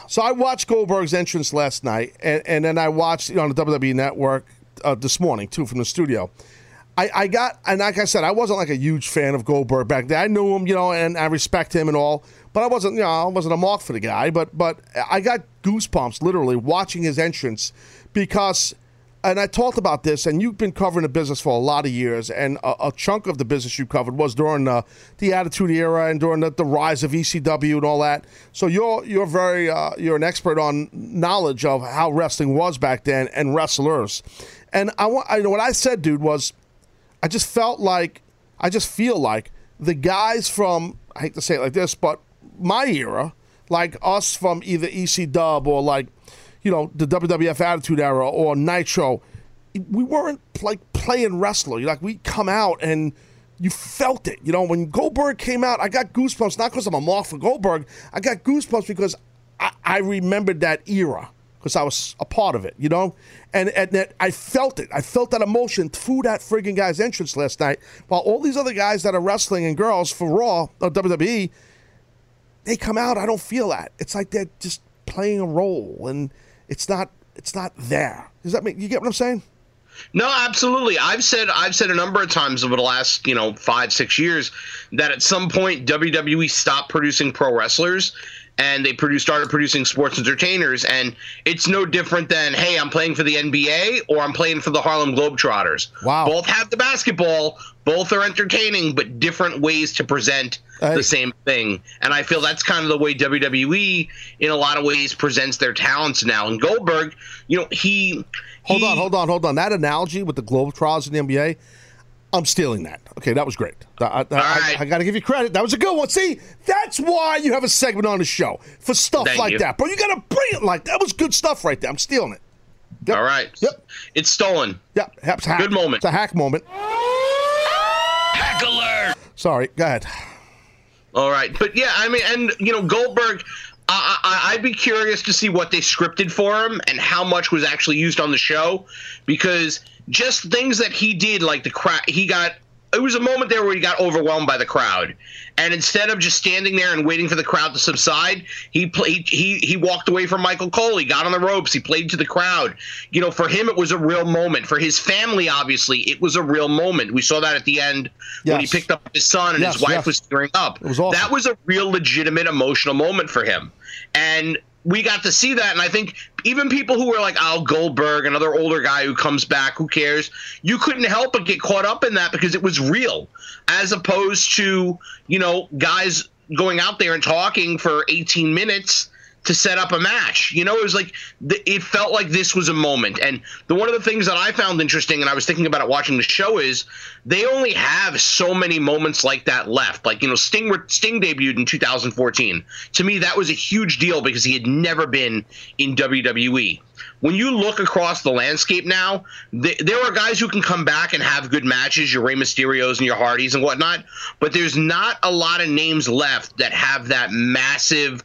so I watched Goldberg's entrance last night, and, and then I watched, you know, on the W W E Network uh, this morning too from the studio. I, I got, and like I said, I wasn't like a huge fan of Goldberg back then. I knew him, you know, and I respect him and all, but I wasn't, you know, I wasn't a mark for the guy. But but I got goosebumps literally watching his entrance because. And I talked about this, and you've been covering the business for a lot of years, and a, a chunk of the business you covered was during the, the Attitude Era and during the, the rise of E C W and all that. So you're you're very uh, you're an expert on knowledge of how wrestling was back then and wrestlers. And I want I you know what I said, dude, was I just felt like I just feel like the guys from, I hate to say it like this, but my era, like us from either E C W or like, you know, the W W F Attitude Era or Nitro, we weren't like playing wrestler. Like we come out and you felt it. You know, when Goldberg came out, I got goosebumps, not because I'm a mark for Goldberg. I got goosebumps because I, I remembered that era because I was a part of it, you know? And, and that I felt it. I felt that emotion through that friggin' guy's entrance last night, while all these other guys that are wrestling and girls for Raw or W W E, they come out, I don't feel that. It's like they're just playing a role and it's not it's not there. Does that mean you get what I'm saying? No, absolutely. I've said I've said a number of times over the last, you know, five, six years that at some point W W E stopped producing pro wrestlers and they produced, started producing sports entertainers. And it's no different than, hey, I'm playing for the N B A or I'm playing for the Harlem Globetrotters. Wow. Both have the basketball. Both are entertaining, but different ways to present hey. the same thing. And I feel that's kind of the way W W E, in a lot of ways, presents their talents now. And Goldberg, you know, he... Hold he, on, hold on, hold on. That analogy with the Globetrotters in the N B A, I'm stealing that. Okay, that was great. I, I, right. I, I got to give you credit. That was a good one. See, that's why you have a segment on the show for stuff Thank like you. that. Bro, you got to bring it like that. Was good stuff right there. I'm stealing it. Yep. All right. Yep. It's stolen. Yep. It's a hack. Good moment. It's a hack moment. Hack alert. Sorry. Go ahead. All right. But, yeah, I mean, and, you know, Goldberg... I, I, I'd be curious to see what they scripted for him and how much was actually used on the show, because just things that he did, like the crowd, he got, it was a moment there where he got overwhelmed by the crowd. And instead of just standing there and waiting for the crowd to subside, he played, he, he walked away from Michael Cole. He got on the ropes. He played to the crowd. You know, for him, it was a real moment. For his family, obviously, it was a real moment. We saw that at the end yes. when he picked up his son and yes, his wife yes. was tearing up. It was awesome. That was a real legitimate emotional moment for him. And we got to see that, and I think even people who were like, oh, Goldberg, another older guy who comes back, who cares? You couldn't help but get caught up in that because it was real, as opposed to, you know, guys going out there and talking for eighteen minutes to set up a match. You know, it was like, it felt like this was a moment. And the one of the things that I found interesting, and I was thinking about it watching the show, is they only have so many moments like that left. Like, you know, Sting Sting debuted in two thousand fourteen. To me, that was a huge deal because he had never been in W W E. When you look across the landscape now, th there are guys who can come back and have good matches, your Rey Mysterios and your Hardys and whatnot, but there's not a lot of names left that have that massive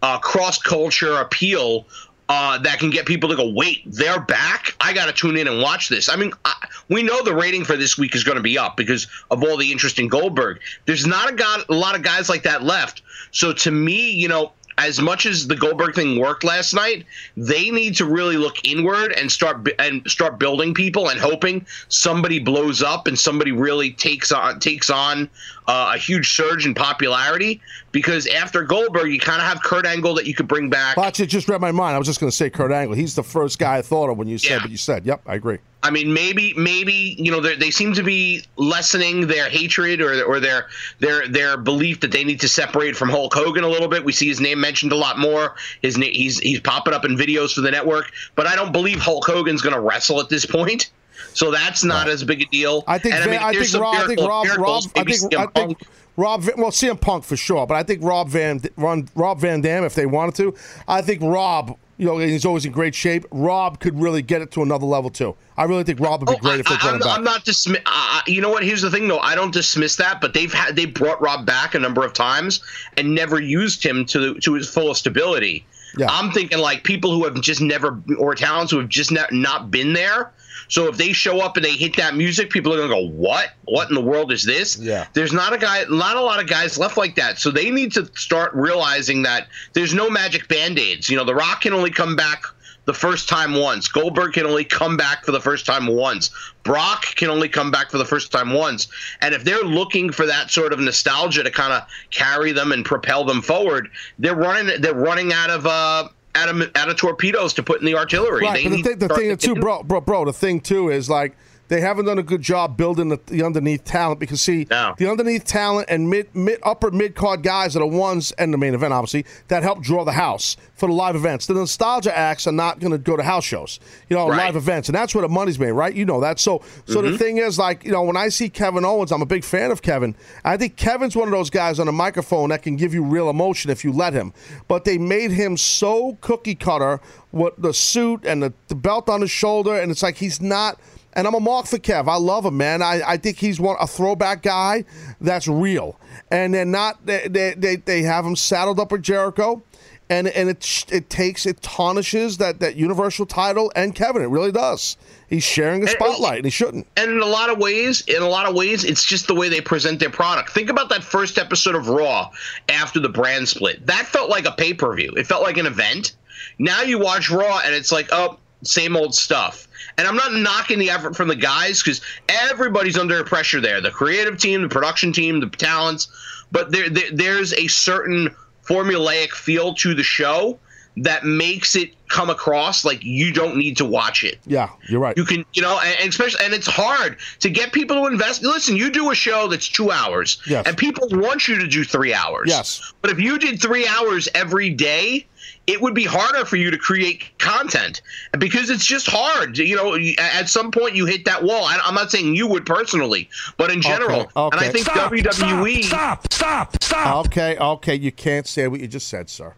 Uh, cross-culture appeal uh, that can get people to go, wait, they're back? I got to tune in and watch this. I mean, I, we know the rating for this week is going to be up because of all the interest in Goldberg. There's not a, guy, a lot of guys like that left. So to me, you know, as much as the Goldberg thing worked last night, they need to really look inward and start and start building people and hoping somebody blows up and somebody really takes on takes on uh, a huge surge in popularity. Because after Goldberg, you kind of have Kurt Angle that you could bring back. But you just read my mind. I was just going to say Kurt Angle. He's the first guy I thought of when you said yeah. what you said. Yep, I agree. I mean, maybe, maybe you know, they seem to be lessening their hatred or or their their their belief that they need to separate from Hulk Hogan a little bit. We see his name mentioned a lot more. His name, he's he's popping up in videos for the network, but I don't believe Hulk Hogan's going to wrestle at this point. So that's not right. as big a deal. I think. And, I, mean, I, think Rob, I think Rob. Rob I think Rob. I think Rob. Well, C M Punk for sure, but I think Rob Van Ron, Rob Van Dam, if they wanted to, I think Rob. You know, he's always in great shape. Rob could really get it to another level, too. I really think Rob would be oh, great I, if they brought him back. I'm not dismi- uh, you know what? Here's the thing, though. I don't dismiss that, but they've had they brought Rob back a number of times and never used him to to his fullest ability. Yeah. I'm thinking, like, people who have just never – or talents who have just not, not been there. So if they show up and they hit that music, people are going to go, what? What in the world is this? Yeah. There's not a guy, not a lot of guys left like that. So they need to start realizing that there's no magic Band-Aids. You know, The Rock can only come back the first time once. Goldberg can only come back for the first time once. Brock can only come back for the first time once. And if they're looking for that sort of nostalgia to kind of carry them and propel them forward, they're running, they're running out of uh, – Out of, out of torpedoes to put in the artillery. Right, they but the, th- the thing too, bro, bro, bro, the thing too is like they haven't done a good job building the, the underneath talent because see no. the underneath talent and mid, mid, upper mid card guys are the ones and the main event obviously that help draw the house for the live events. The nostalgia acts are not going to go to house shows, you know, right. live events, and that's where the money's made, right? You know that. So, so mm-hmm. the thing is, like you know, when I see Kevin Owens, I'm a big fan of Kevin. I think Kevin's one of those guys on the microphone that can give you real emotion if you let him. But they made him so cookie cutter with the suit and the, the belt on his shoulder, and it's like he's not. And I'm a mark for Kev. I love him, man. I, I think he's one a throwback guy that's real. And they're not. They they they, they have him saddled up with Jericho. And and it it takes it tarnishes that, that universal title and Kevin. It really does. He's sharing a spotlight, and he shouldn't. And in a lot of ways, in a lot of ways, it's just the way they present their product. Think about that first episode of Raw after the brand split. That felt like a pay per view. It felt like an event. Now you watch Raw, and it's like, oh, same old stuff. And I'm not knocking the effort from the guys because everybody's under pressure there. The creative team, the production team, the talents. But there, there there's a certain formulaic feel to the show that makes it come across like you don't need to watch it. Yeah, you're right. You can, you know, and especially, and it's hard to get people to invest. Listen, you do a show that's two hours, yes. and people want you to do three hours. Yes. But if you did three hours every day, it would be harder for you to create content because it's just hard. You know, at some point you hit that wall. I'm not saying you would personally, but in general. Okay, okay. And I think stop, W W E. Stop, stop, stop, stop. Okay, okay. You can't say what you just said, sir.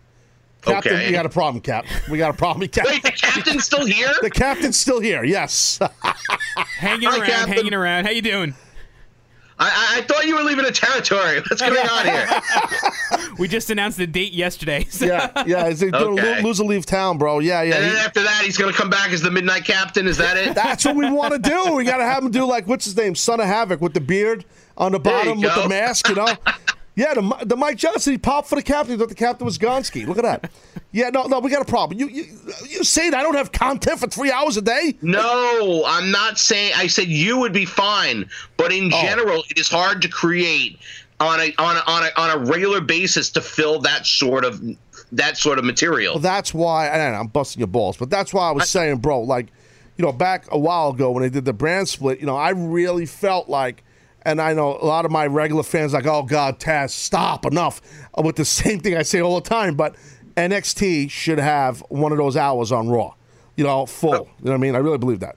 Captain, okay. we got a problem, Cap. We got a problem, Cap. Wait, the captain's still here? The captain's still here, yes. hanging Hi, around, Captain. hanging around. How you doing? I, I thought you were leaving a territory. What's going on here? We just announced the date yesterday. So. Yeah, yeah. He's going to lose or leave town, bro. Yeah, yeah. And then he, after that, he's going to come back as the Midnight Captain. Is that it? That's what we want to do. We got to have him do like, what's his name? Son of Havoc with the beard on the bottom with the mask, you know? Yeah, the, the Mike Johnson, he popped for the captain. He thought the captain was Gonski. Look at that. Yeah, no, no, we got a problem. You you, you saying I don't have content for three hours a day? No, I'm not saying. I said you would be fine. But in oh. general, it is hard to create on a, on a, on a, on a regular basis to fill that sort of that sort of material. Well, that's why, I don't know, I'm busting your balls, but that's why I was I, saying, bro, like, you know, back a while ago when they did the brand split, you know, I really felt like, and I know a lot of my regular fans like, oh, God, Taz, stop, enough with the same thing I say all the time. But N X T should have one of those hours on Raw, you know, full. You know what I mean? I really believe that.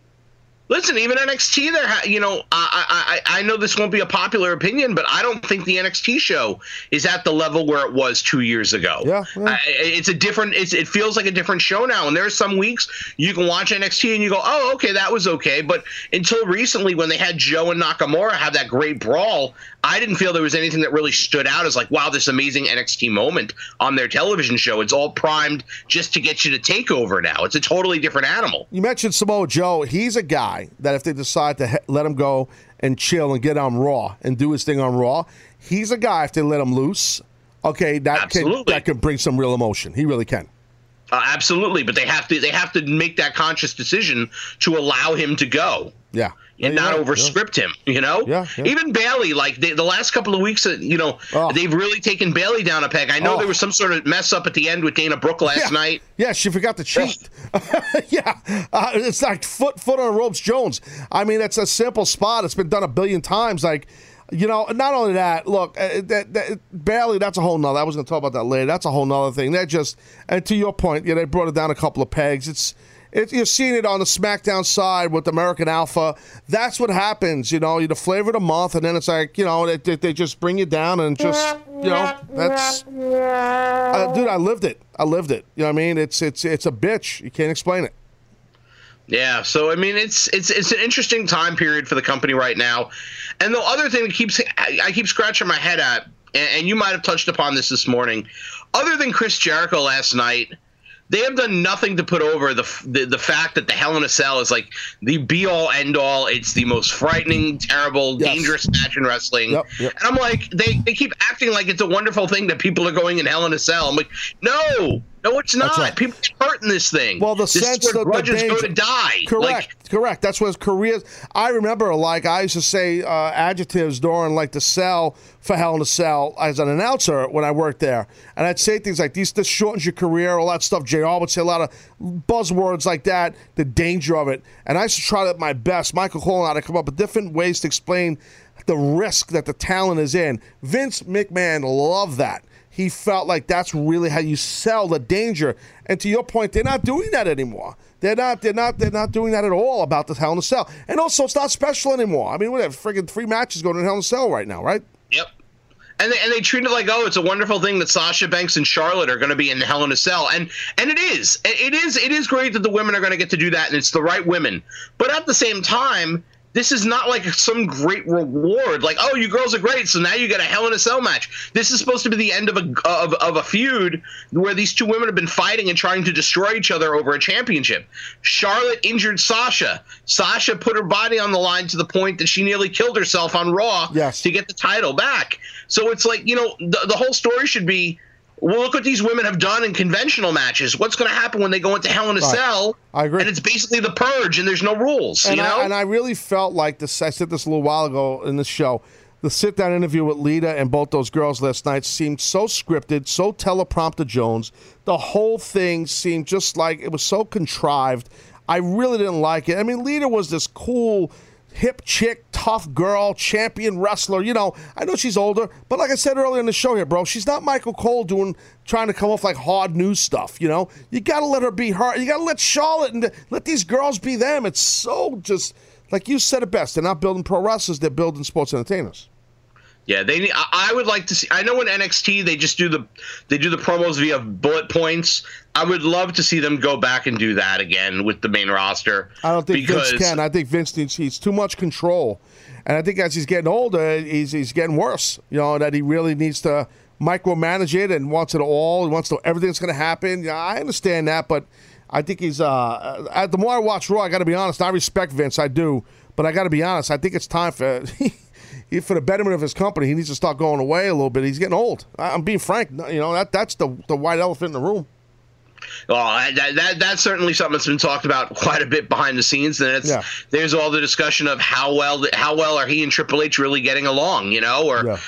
Listen, even N X T, there, ha- you know, I, I I know this won't be a popular opinion, but I don't think the N X T show is at the level where it was two years ago. Yeah, yeah. I, it's a different. It's, it feels like a different show now. And there are some weeks you can watch N X T and you go, oh, okay, that was okay. But until recently, when they had Joe and Nakamura have that great brawl, I didn't feel there was anything that really stood out as like, wow, this amazing N X T moment on their television show. It's all primed just to get you to TakeOver now. It's a totally different animal. You mentioned Samoa Joe. He's a guy that if they decide to he- let him go and chill and get on Raw and do his thing on Raw, he's a guy if they let him loose, okay, that can, that can bring some real emotion. He really can. Uh, absolutely, but they have to they have to make that conscious decision to allow him to go. Yeah. And yeah, not yeah, overscript yeah. him, you know? Yeah, yeah. Even Bailey, like, they, the last couple of weeks, you know, oh. they've really taken Bailey down a peg. I know oh. there was some sort of mess up at the end with Dana Brooke last yeah. night. Yeah, she forgot to cheat. yeah. Uh, it's like foot foot on the ropes Jones. I mean, it's a simple spot. It's been done a billion times. Like, you know, not only that, look, uh, that, that, Bailey, that's a whole nother. I was going to talk about that later. That's a whole nother thing. They're just, and to your point, yeah, they brought it down a couple of pegs. It's, It, you're seeing it on the SmackDown side with American Alpha. That's what happens, you know. You're the flavor of the month, and then it's like, you know, they, they just bring you down and just, you know, that's... Uh, dude, I lived it. I lived it. You know what I mean? It's it's it's a bitch. You can't explain it. Yeah, so, I mean, it's it's it's an interesting time period for the company right now. And the other thing that keeps I, I keep scratching my head at, and, and you might have touched upon this this morning, other than Chris Jericho last night, they have done nothing to put over the, the the fact that the Hell in a Cell is like the be-all, end-all. It's the most frightening, terrible, yes. dangerous match in wrestling. Yep, yep. And I'm like, they, they keep acting like it's a wonderful thing that people are going in Hell in a Cell. I'm like, no, no, it's not. Right. People get hurt in this thing. Well, the this sense is where grudges go to die. Correct, like, correct. That's what his career is. I remember, like, I used to say uh, adjectives during, like, the Cell for Hell in a Cell as an announcer when I worked there. And I'd say things like, "These this shortens your career," all that stuff. J R would say a lot of buzzwords like that, the danger of it. And I used to try at my best, Michael Cole and I, to come up with different ways to explain the risk that the talent is in. Vince McMahon loved that. He felt like that's really how you sell the danger. And to your point, they're not doing that anymore. They're not. They're not. They're not doing that at all about the Hell in a Cell. And also, it's not special anymore. I mean, whatever. Friggin' three matches going in Hell in a Cell right now, right? Yep. And they, and they treat it like, oh, it's a wonderful thing that Sasha Banks and Charlotte are going to be in the Hell in a Cell. And and it is. It is. It is great that the women are going to get to do that, and it's the right women. But at the same time, this is not like some great reward. Like, oh, you girls are great, so now you get a Hell in a Cell match. This is supposed to be the end of a of, of a feud where these two women have been fighting and trying to destroy each other over a championship. Charlotte injured Sasha. Sasha put her body on the line to the point that she nearly killed herself on Raw yes. to get the title back. So it's like, you know, the, the whole story should be, well, look what these women have done in conventional matches. What's going to happen when they go into Hell in a right. Cell? I agree. And it's basically the purge, and there's no rules. And, you know? I, and I really felt like this. I said this a little while ago in the show. The sit-down interview with Lita and both those girls last night seemed so scripted, so teleprompter Jones. The whole thing seemed just like it was so contrived. I really didn't like it. I mean, Lita was this cool, hip chick, tough girl, champion wrestler. You know, I know she's older, but like I said earlier in the show here, bro, she's not Michael Cole doing, trying to come off like hard news stuff, you know? You got to let her be her. You got to let Charlotte and the, let these girls be them. It's so just, like you said it best, they're not building pro wrestlers, they're building sports entertainers. Yeah, they. I would like to see. I know in N X T they just do the they do the promos via bullet points. I would love to see them go back and do that again with the main roster. I don't think Vince can. I think Vince needs he's too much control, and I think as he's getting older, he's he's getting worse. You know that he really needs to micromanage it and wants it all. He wants to everything's going to happen. Yeah, I understand that, but I think he's. Uh, I, the more I watch Raw, I got to be honest. I respect Vince, I do, but I got to be honest. I think it's time for. For the betterment of his company, he needs to start going away a little bit. He's getting old. I'm being frank. You know, that that's the the white elephant in the room. Well, that, that that's certainly something that's been talked about quite a bit behind the scenes. And it's, yeah. there's all the discussion of how well how well are he and Triple H really getting along, you know, or yeah.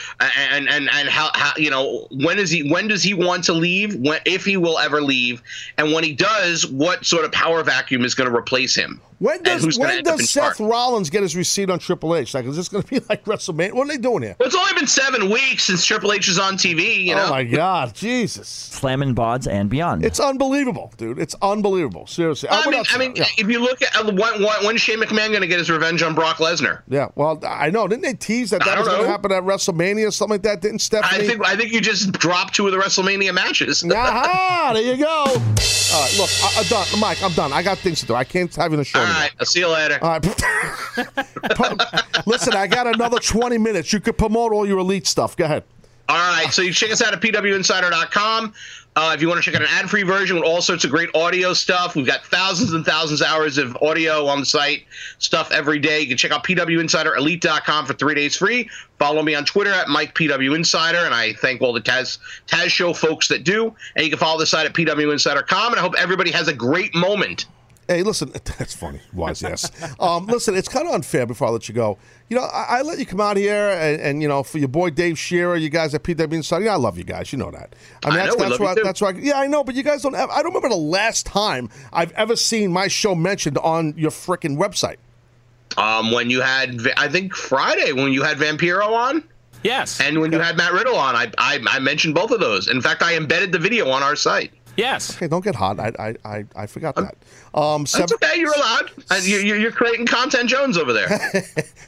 and and and how, how you know when is he when does he want to leave, when if he will ever leave, and when he does, what sort of power vacuum is going to replace him? When does when does Seth Rollins get his receipt on Triple H? Like, is this going to be like WrestleMania? What are they doing here? Well, it's only been seven weeks since Triple H is on T V. You know? Oh my God, Jesus! Slammin' Bods and beyond. It's unbelievable, dude. It's unbelievable. Seriously. I, I mean, I mean, yeah. if you look at when, when is Shane McMahon going to get his revenge on Brock Lesnar? Yeah, well, I know. Didn't they tease that that was going to happen at WrestleMania or something like that? Didn't Stephanie? I think I think you just dropped two of the WrestleMania matches. Aha! There you go. All right, look, I, I'm done, Mike. I'm done. I got things to do. I can't have you in the show. All right, I'll see you later. All right. Listen, I got another twenty minutes. You could promote all your elite stuff. Go ahead. All right, so you check us out at P W Insider dot com. Uh, if you want to check out an ad-free version with all sorts of great audio stuff, we've got thousands and thousands of hours of audio on the site, stuff every day. You can check out P W Insider Elite dot com for three days free. Follow me on Twitter at Mike P W Insider, and I thank all the Taz, Taz Show folks that do. And you can follow the site at P W Insider dot com, and I hope everybody has a great moment. Hey, listen, that's funny, wise ass. Um, listen, it's kind of unfair before I let you go. You know, I, I let you come out here, and, and, you know, for your boy Dave Shearer, you guys at P W Insider, yeah, I love you guys. You know that. I mean, I that's, know, that's, why, that's why. I, yeah, I know, but you guys don't have, I don't remember the last time I've ever seen my show mentioned on your frickin' website. Um, when you had, I think Friday, when you had Vampiro on? Yes. And when okay. you had Matt Riddle on, I, I I mentioned both of those. In fact, I embedded the video on our site. Yes. Okay, don't get hot. I I I, I forgot that. Um, seven, That's okay. You're allowed. You, you're creating content, Jones, over there.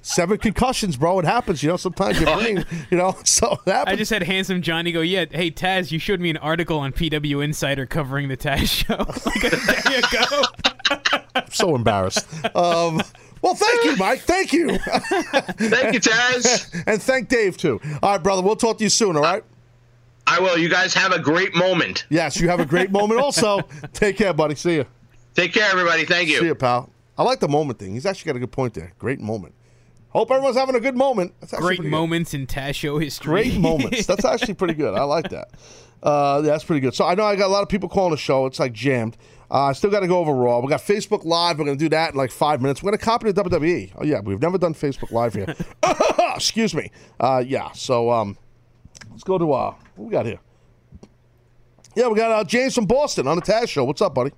Seven concussions, bro. It happens. You know, sometimes your brain, you know, so that. I just had Handsome Johnny go, yeah, hey, Taz, you showed me an article on P W Insider covering the Taz show like a day ago. I'm so embarrassed. Um, well, thank you, Mike. Thank you. Thank you, Taz. And thank Dave, too. All right, brother. We'll talk to you soon, all right? I will. You guys have a great moment. Yes, you have a great moment also. Take care, buddy. See you. Take care, everybody. Thank you. See you, pal. I like the moment thing. He's actually got a good point there. Great moment. Hope everyone's having a good moment. That's great moments good. in Taz show history. Great moments. That's actually pretty good. I like that. Uh, that's pretty good. So I know I got a lot of people calling the show. It's like jammed. I uh, still got to go over Raw. We got Facebook Live. We're going to do that in like five minutes. We're going to copy the W W E. Oh, yeah. We've never done Facebook Live here. Excuse me. Uh, yeah. So um, let's go to uh, what we got here. Yeah, we got uh, James from Boston on the Taz show. What's up, buddy?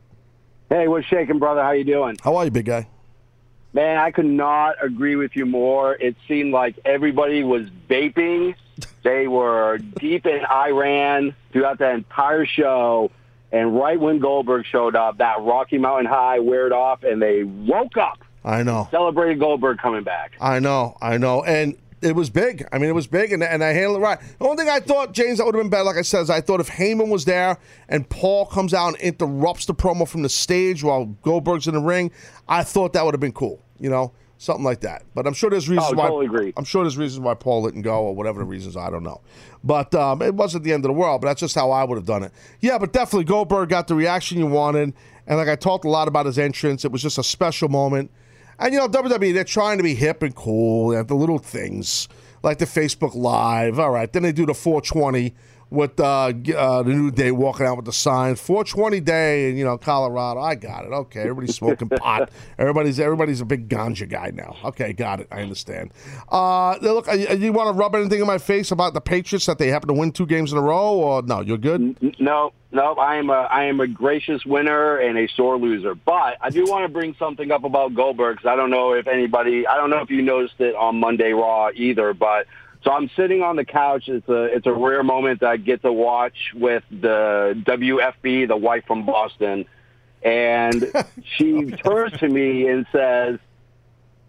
Hey, what's shaking, brother? How you doing? How are you, big guy? Man, I could not agree with you more. It seemed like everybody was vaping. They were deep in Iran throughout that entire show. And right when Goldberg showed up, that Rocky Mountain high weared off, and they woke up. I know. Celebrated Goldberg coming back. I know, I know. And it was big. I mean, it was big, and, and I handled it right. The only thing I thought, James, that would have been better, like I said, is I thought if Heyman was there and Paul comes out and interrupts the promo from the stage while Goldberg's in the ring, I thought that would have been cool, you know, something like that. But I'm sure there's reasons oh, why totally agree. I'm sure there's reasons why Paul didn't go or whatever the reasons are, I don't know. But um, it wasn't the end of the world, but that's just how I would have done it. Yeah, but definitely Goldberg got the reaction you wanted. And like I talked a lot about his entrance, it was just a special moment. And, you know, W W E, they're trying to be hip and cool. They have the little things like the Facebook Live. All right. Then they do the four twenty with uh, uh, the New Day walking out with the sign. four twenty day in, you know, Colorado. I got it. Okay. Everybody's smoking pot. Everybody's everybody's a big ganja guy now. Okay. Got it. I understand. Uh, look, you, you want to rub anything in my face about the Patriots that they happen to win two games in a row? Or no, you're good? No. No, I am a I am a gracious winner and a sore loser. But I do want to bring something up about Goldberg because I don't know if anybody, I don't know if you noticed it on Monday Raw either. But so I'm sitting on the couch. It's a it's a rare moment that I get to watch with the W F B, the wife from Boston, and she turns to me and says,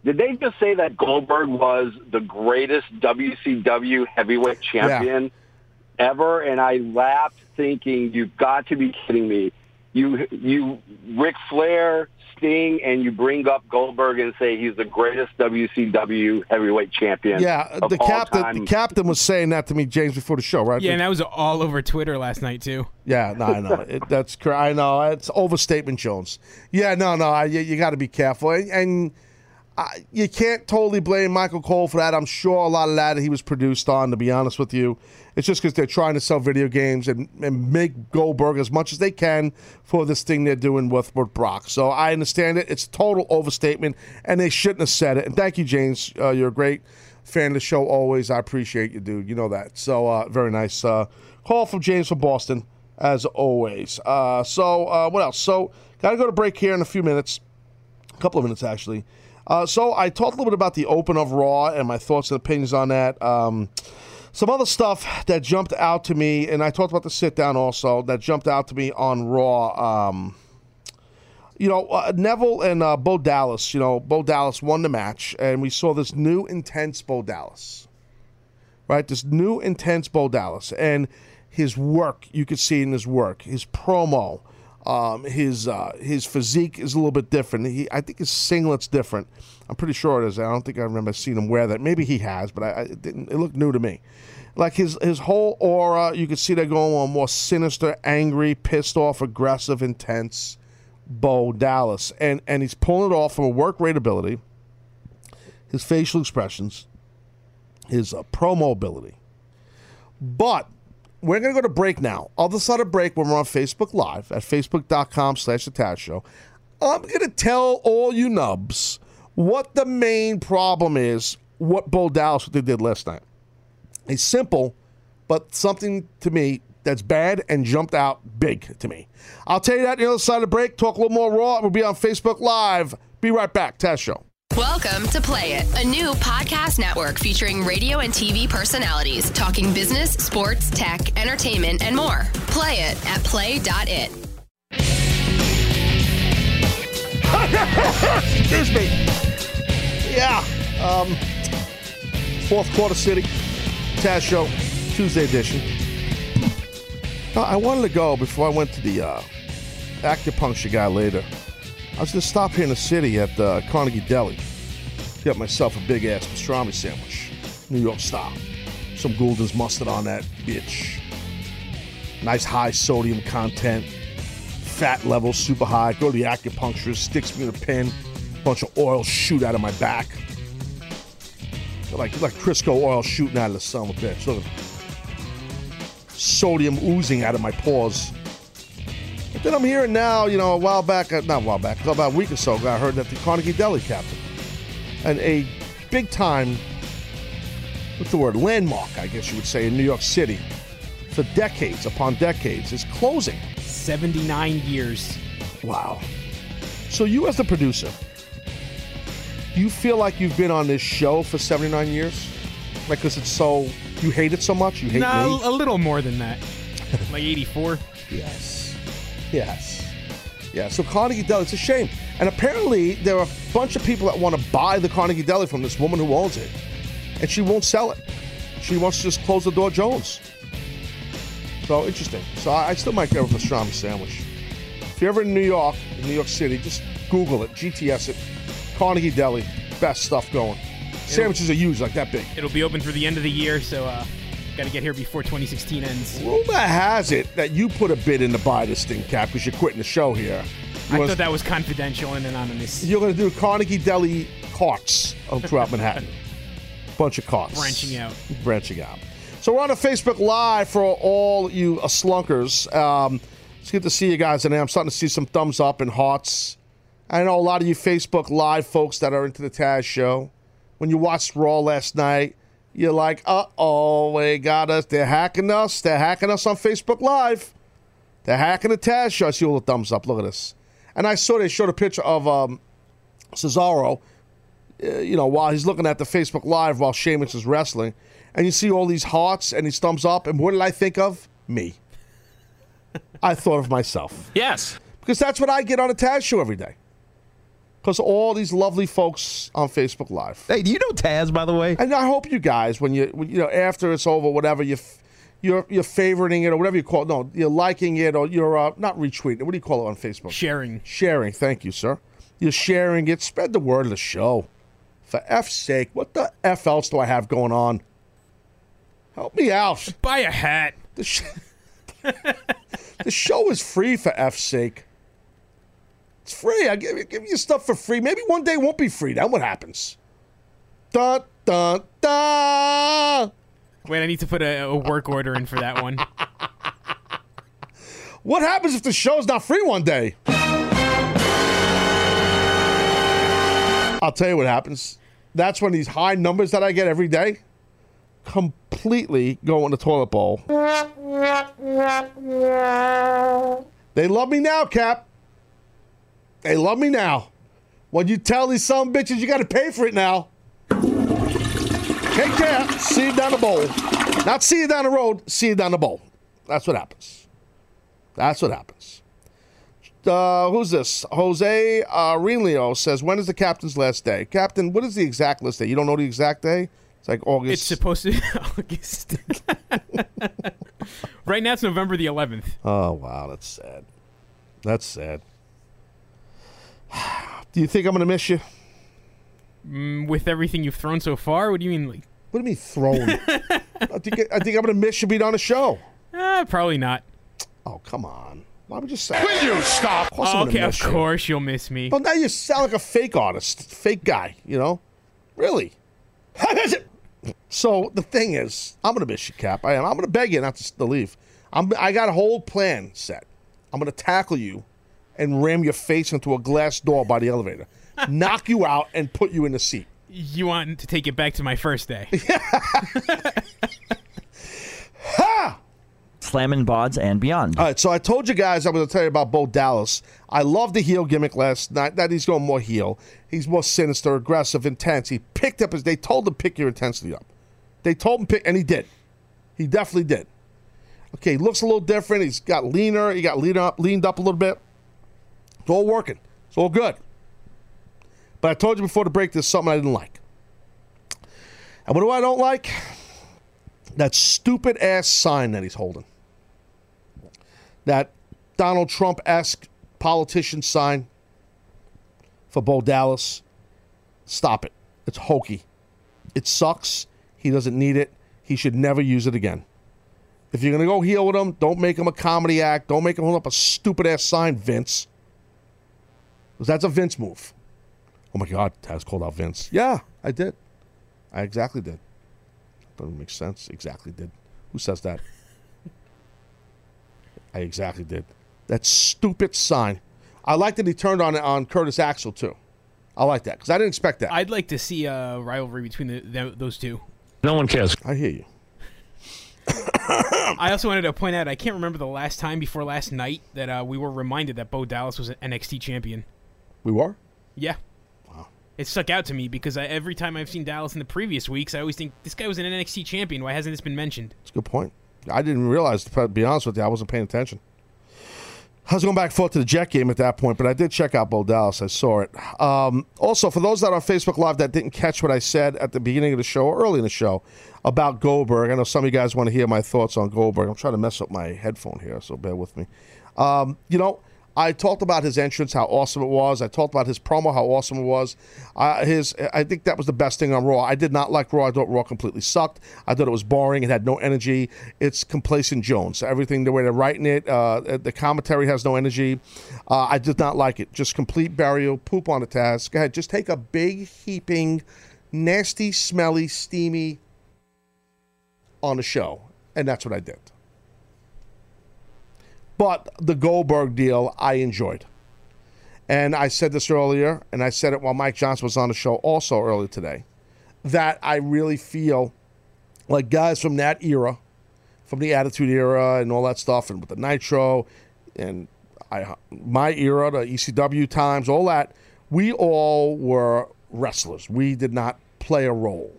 "Did they just say that Goldberg was the greatest W C W heavyweight champion?" Yeah. Ever, and I laughed thinking, you've got to be kidding me. You, you, Ric Flair, Sting, and you bring up Goldberg and say he's the greatest W C W heavyweight champion. Yeah, the captain, the captain was saying that to me, James, before the show, right? Yeah, and that was all over Twitter last night too. Yeah, no, I know it, that's I know it's overstatement, Jones. Yeah, no, no, I, you, you got to be careful, and, and I, you can't totally blame Michael Cole for that. I'm sure a lot of that he was produced on. To be honest with you. It's just because they're trying to sell video games and, and make Goldberg as much as they can for this thing they're doing with, with Brock. So I understand it. It's a total overstatement, and they shouldn't have said it. And thank you, James. Uh, you're a great fan of the show always. I appreciate you, dude. You know that. So uh, very nice uh, call from James from Boston, as always. Uh, so uh, what else? So got to go to break here in a few minutes, a couple of minutes, actually. Uh, so I talked a little bit about the open of Raw and my thoughts and opinions on that. Um Some other stuff that jumped out to me, and I talked about the sit-down also, that jumped out to me on Raw. Um, you know, uh, Neville and uh, Bo Dallas, you know, Bo Dallas won the match, and we saw this new, intense Bo Dallas, right? This new, intense Bo Dallas, and his work, you could see in his work, his promo, um, his uh, his physique is a little bit different. He, I think his singlet's different. I'm pretty sure it is. I don't think I remember seeing him wear that. Maybe he has, but I, I didn't. It looked new to me. Like his his whole aura, you could see they're going on more sinister, angry, pissed off, aggressive, intense Bo Dallas. And and he's pulling it off from a work rate ability, his facial expressions, his uh, promo ability. But we're going to go to break now. Other side of break when we're on Facebook Live at facebook.com slash the Taz Show. I'm going to tell all you nubs what the main problem is, what Bo Dallas what they did last night. It's simple, but something to me that's bad and jumped out big to me. I'll tell you that on the other side of the break. Talk a little more Raw. We'll be on Facebook Live. Be right back. Taz Show. Welcome to Play It, a new podcast network featuring radio and T V personalities talking business, sports, tech, entertainment, and more. Play it at play dot it. Excuse me. Yeah. Um, fourth Quarter City, Taz Show, Tuesday edition. Uh, I wanted to go before I went to the uh, acupuncture guy later. I was going to stop here in the city at uh, Carnegie Deli. Got myself a big-ass pastrami sandwich, New York style. Some Goulden's mustard on that bitch. Nice high sodium content, fat level super high. Go to the acupuncturist, sticks me in a pin, bunch of oil shoot out of my back. Like like Crisco oil shooting out of the son of a bitch. Look at it. Sodium oozing out of my pores. But then I'm hearing now, you know, a while back, not a while back, about a week or so ago, I heard that the Carnegie Deli captain, and a big time, what's the word, landmark, I guess you would say, in New York City, for decades upon decades, is closing. seventy-nine years. Wow. So you as the producer, do you feel like you've been on this show for seventy-nine years? Like, because it's so, you hate it so much? You hate no, me? A little more than that. Like eighty-four? Yes. Yes. Yeah, so Carnegie Deli, it's a shame. And apparently there are a bunch of people that want to buy the Carnegie Deli from this woman who owns it. And she won't sell it. She wants to just close the door, Jones. So, interesting. So, I, I still might get a pastrami sandwich. If you're ever in New York, in New York City, just Google it, G T S it. Carnegie Deli, best stuff going. It'll, sandwiches are huge, like that big. It'll be open through the end of the year, so... uh got to get here before twenty sixteen ends. Rumor has it that you put a bid in to buy this thing, Cap, because you're quitting the show here. You I thought to... that was confidential and anonymous. You're going to do Carnegie Deli carts throughout Manhattan. Bunch of carts. Branching out. Branching out. So we're on a Facebook Live for all you slunkers. Um, it's good to see you guys today. I'm starting to see some thumbs up and hearts. I know a lot of you Facebook Live folks that are into the Taz show. When you watched Raw last night, you're like, uh-oh, they got us. They're hacking us. They're hacking us on Facebook Live. They're hacking the Taz show. I see all the thumbs up. Look at this. And I saw they showed a picture of um, Cesaro, uh, you know, while he's looking at the Facebook Live while Sheamus is wrestling. And you see all these hearts and these thumbs up. And what did I think of? Me. I thought of myself. Yes. Because that's what I get on a Taz show every day. Because all these lovely folks on Facebook Live. Hey, do you know Taz, by the way? And I hope you guys, when you, when, you know, after it's over, whatever, you f- you're you're favoriting it or whatever you call it. No, you're liking it or you're uh, not retweeting it. What do you call it on Facebook? Sharing. Sharing. Thank you, sir. You're sharing it. Spread the word of the show. For F's sake, what the F else do I have going on? Help me out. Buy a hat. The, sh- the show is free, for F's sake. It's free. I give, give you stuff for free. Maybe one day it won't be free. That's what happens. Dun, dun, dun. Wait, I need to put a, a work order in for that one. What happens if the show's not free one day? I'll tell you what happens. That's when these high numbers that I get every day completely go in the toilet bowl. They love me now, Cap. They love me now. When you tell these some bitches you got to pay for it now. Take care. See you down the bowl. Not see you down the road. See you down the bowl. That's what happens. That's what happens. Uh, who's this? Jose Aurelio says, when is the captain's last day? Captain, what is the exact last day? You don't know the exact day? It's like August. It's supposed to be August. Right now it's November the eleventh. Oh, wow. That's sad. That's sad. Do you think I'm going to miss you? Mm, with everything you've thrown so far? What do you mean? Like... What do you mean thrown? I think, I think I'm going to miss you being on a show. Uh, probably not. Oh, come on. Why would you say Will you stop? Of course, oh, okay, of course you. you'll miss me. Well, now you sound like a fake artist, fake guy, you know? Really? So the thing is, I'm going to miss you, Cap. I am. I'm going to beg you not to leave. I'm, I got a whole plan set. I'm going to tackle you and ram your face into a glass door by the elevator. Knock you out and put you in the seat. You want to take it back to my first day. Ha! Slammin' Bods and Beyond. All right, so I told you guys I was going to tell you about Bo Dallas. I love the heel gimmick last night. That he's going more heel. He's more sinister, aggressive, intense. He picked up his... They told him, pick your intensity up. They told him, pick... And he did. He definitely did. Okay, he looks a little different. He's got leaner. He got leaned up, leaned up a little bit. It's all working. It's all good. But I told you before the break, there's something I didn't like. And what do I don't like? That stupid-ass sign that he's holding. That Donald Trump-esque politician sign for Bo Dallas. Stop it. It's hokey. It sucks. He doesn't need it. He should never use it again. If you're going to go heel with him, don't make him a comedy act. Don't make him hold up a stupid-ass sign, Vince. Because that's a Vince move. Oh, my God, Taz called out Vince. Yeah, I did. I exactly did. Doesn't make sense. Exactly did. Who says that? I exactly did. That stupid sign. I like that he turned on on Curtis Axel, too. I like that, because I didn't expect that. I'd like to see a rivalry between the, the, those two. No one cares. I hear you. I also wanted to point out, I can't remember the last time before last night that uh, we were reminded that Bo Dallas was an N X T champion. We were? Yeah. It stuck out to me because I, every time I've seen Dallas in the previous weeks, I always think, this guy was an N X T champion. Why hasn't this been mentioned? That's a good point. I didn't realize, to be honest with you, I wasn't paying attention. I was going back and forth to the Jet game at that point, but I did check out Bo Dallas. I saw it. Um, also, for those that are on Facebook Live that didn't catch what I said at the beginning of the show or early in the show about Goldberg, I know some of you guys want to hear my thoughts on Goldberg. I'm trying to mess up my headphone here, so bear with me. Um, you know, I talked about his entrance, how awesome it was. I talked about his promo, how awesome it was. Uh, his, I think that was the best thing on Raw. I did not like Raw. I thought Raw completely sucked. I thought it was boring. It had no energy. It's complacent Jones. Everything, the way they're writing it, uh, the commentary has no energy. Uh, I did not like it. Just complete burial, poop on the task. Go ahead. Just take a big, heaping, nasty, smelly, steamy on the show. And that's what I did. But the Goldberg deal, I enjoyed. And I said this earlier, and I said it while Mike Johnson was on the show also earlier today, that I really feel like guys from that era, from the Attitude Era and all that stuff, and with the Nitro, and I, my era, the E C W times, all that, we all were wrestlers. We did not play a role.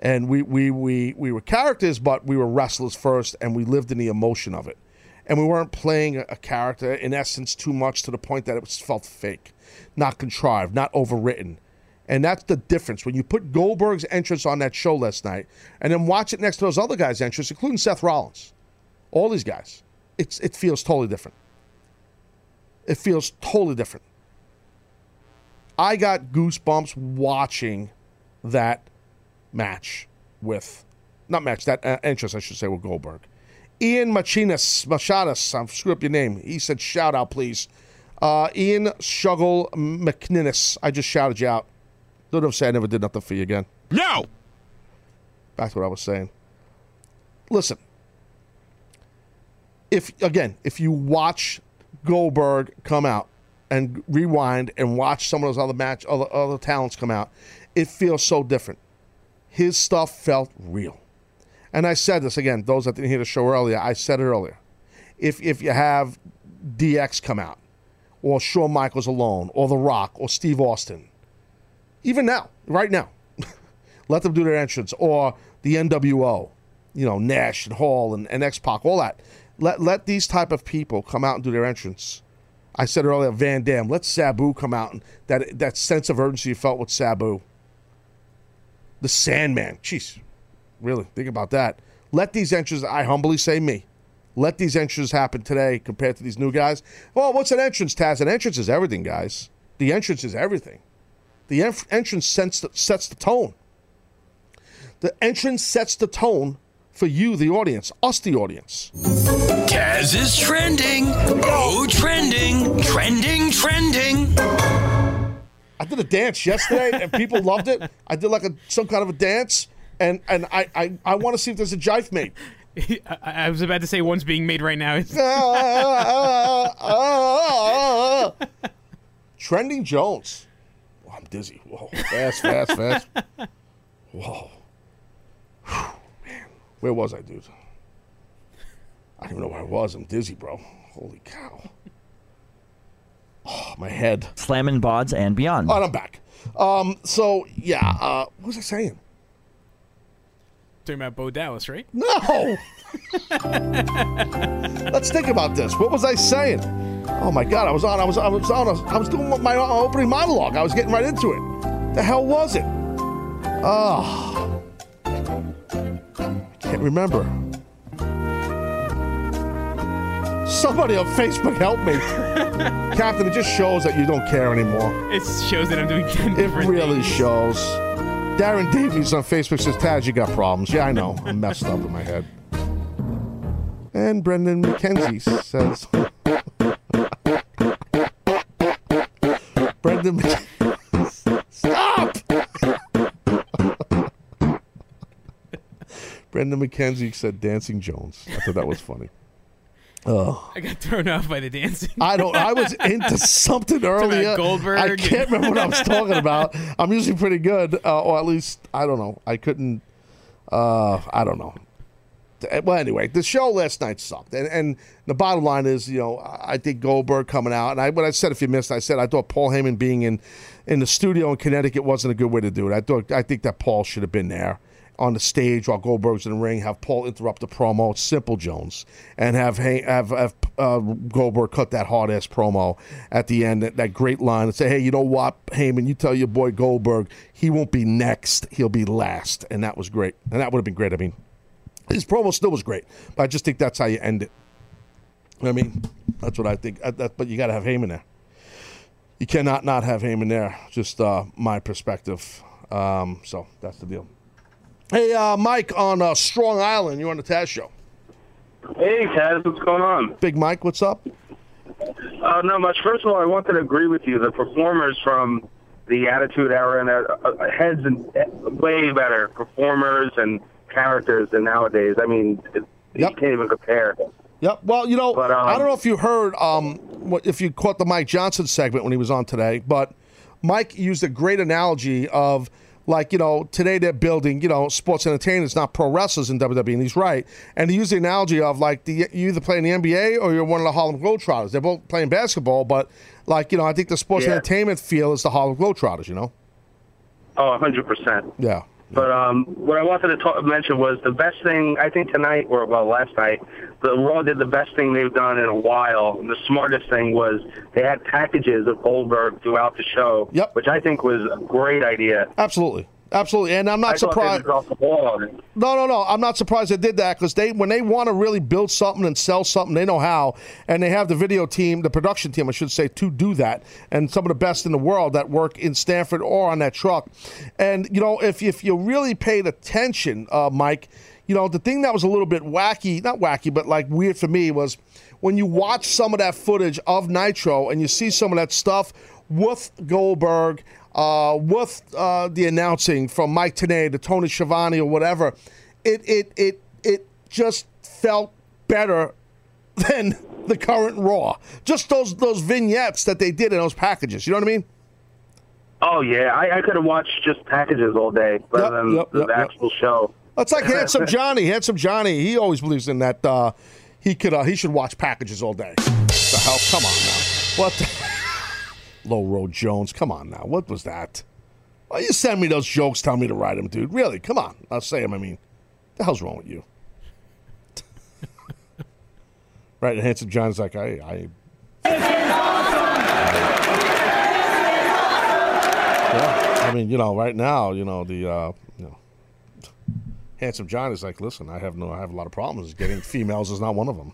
And we, we, we, we were characters, but we were wrestlers first, and we lived in the emotion of it. And we weren't playing a character, in essence, too much to the point that it was felt fake, not contrived, not overwritten. And that's the difference. When you put Goldberg's entrance on that show last night and then watch it next to those other guys' entrance, including Seth Rollins, all these guys, it's, it feels totally different. It feels totally different. I got goosebumps watching that match with, not match, that uh, entrance, I should say, with Goldberg. Ian Machinas, Machadas, I'm screwing up your name. He said, shout out, please. Uh, Ian Shuggle McNinnis, I just shouted you out. Don't ever say I never did nothing for you again. No! Back to what I was saying. Listen, if again, if you watch Goldberg come out and rewind and watch some of those other match, other, other talents come out, it feels so different. His stuff felt real. And I said this, again, those that didn't hear the show earlier, I said it earlier. If if you have D X come out, or Shawn Michaels alone, or The Rock, or Steve Austin, even now, right now, let them do their entrance, or the N W O, you know, Nash and Hall and, and X-Pac, all that. Let, let these type of people come out and do their entrance. I said earlier, Van Damme, let Sabu come out, and that, that sense of urgency you felt with Sabu. The Sandman, jeez. Really, think about that. Let these entrances, I humbly say me, let these entrances happen today compared to these new guys. Well, what's an entrance, Taz? An entrance is everything, guys. The entrance is everything. The en- entrance sets the, sets the tone. The entrance sets the tone for you, the audience, us, the audience. Taz is trending. Oh, trending. Trending, trending. I did a dance yesterday, and people loved it. I did like a some kind of a dance. And and I, I, I want to see if there's a jive made. I, I was about to say one's being made right now. ah, ah, ah, ah. Trending Jones. Oh, I'm dizzy. Whoa. Fast, fast, fast. Whoa. Whew, man. Where was I, dude? I don't even know where I was. I'm dizzy, bro. Holy cow. Oh, my head. Slamming bods and beyond. Oh, and I'm back. Um, so, yeah. Uh, what was I saying? Talking about Bo Dallas, right? No. Let's think about this. What was I saying? Oh my God! I was on. I was. I was on. I was doing my opening monologue. I was getting right into it. The hell was it? Oh, I can't remember. Somebody on Facebook, help me. Captain, it just shows that you don't care anymore. It shows that I'm doing ten different It really things. shows. Darren Davies on Facebook says, Taz, you got problems. Yeah, I know. I'm messed up in my head. And Brendan McKenzie says... Brendan McKenzie... Stop! Brendan McKenzie said, Dancing Jones. I thought that was funny. Oh. I got thrown off by the dancing. I don't. I was into something earlier. About Goldberg. I can't remember what I was talking about. I'm usually pretty good, uh, or at least I don't know. I couldn't. Uh, I don't know. Well, anyway, the show last night sucked, and and the bottom line is, you know, I think Goldberg coming out, and I what I said if you missed, I said I thought Paul Heyman being in in the studio in Connecticut wasn't a good way to do it. I thought I think that Paul should have been there on the stage while Goldberg's in the ring, have Paul interrupt the promo. It's simple, Jones, and have have, have uh, Goldberg cut that hard-ass promo at the end, that, that great line, and say, hey, you know what, Heyman, you tell your boy Goldberg, he won't be next, he'll be last, and that was great, and that would have been great. I mean, his promo still was great, but I just think that's how you end it. I mean, that's what I think, I, that, but you got to have Heyman there. You cannot not have Heyman there, just uh, my perspective, um, so that's the deal. Hey, uh, Mike on uh, Strong Island, you're on the Taz Show. Hey, Taz, what's going on? Big Mike, what's up? Uh, not much. First of all, I wanted to agree with you. The performers from the Attitude Era and uh, uh, heads and uh, way better performers and characters than nowadays. I mean, it, yep. You can't even compare. Yep. Well, you know, but, um, I don't know if you heard, um, if you caught the Mike Johnson segment when he was on today, but Mike used a great analogy of, like, you know, today they're building, you know, sports entertainers, not pro wrestlers in W W E, and he's right. And he used the analogy of, like, the, you either play in the N B A or you're one of the Harlem Globetrotters. They're both playing basketball, but, like, you know, I think the sports yeah. entertainment feel is the Harlem Globetrotters, you know? Oh, one hundred percent. Yeah. But um, what I wanted to talk, mention was the best thing, I think tonight, or, well, last night, the Raw did the best thing they've done in a while. And the smartest thing was they had packages of Goldberg throughout the show, yep. which I think was a great idea. Absolutely. Absolutely. And I'm not I surprised. They the ball on it. No, no, no. I'm not surprised they did that because they, when they want to really build something and sell something, they know how. And they have the video team, the production team, I should say, to do that. And some of the best in the world that work in Stanford or on that truck. And, you know, if, if you really paid attention, uh, Mike, you know, the thing that was a little bit wacky, not wacky, but like weird for me was when you watch some of that footage of Nitro and you see some of that stuff with Goldberg, Uh, with uh, the announcing from Mike Tenay to Tony Schiavone or whatever, it it it it just felt better than the current Raw. Just those those vignettes that they did in those packages. You know what I mean? Oh yeah, I, I could have watched just packages all day rather yep, than yep, the yep, actual yep. show. It's like Handsome Johnny. Handsome Johnny. He always believes in that. Uh, he could. Uh, he should watch packages all day. What the hell? Come on now. What? The- Low Road Jones. Come on now. What was that? Well, you send me those jokes, tell me to write them, dude. Really? Come on. I'll say them. I mean, what the hell's wrong with you? Right? And Handsome John's like, I. I this is awesome! Yeah. I mean, you know, right now, you know, the, uh, you know, Handsome John is like, listen, I have no, I have a lot of problems. Getting females is not one of them.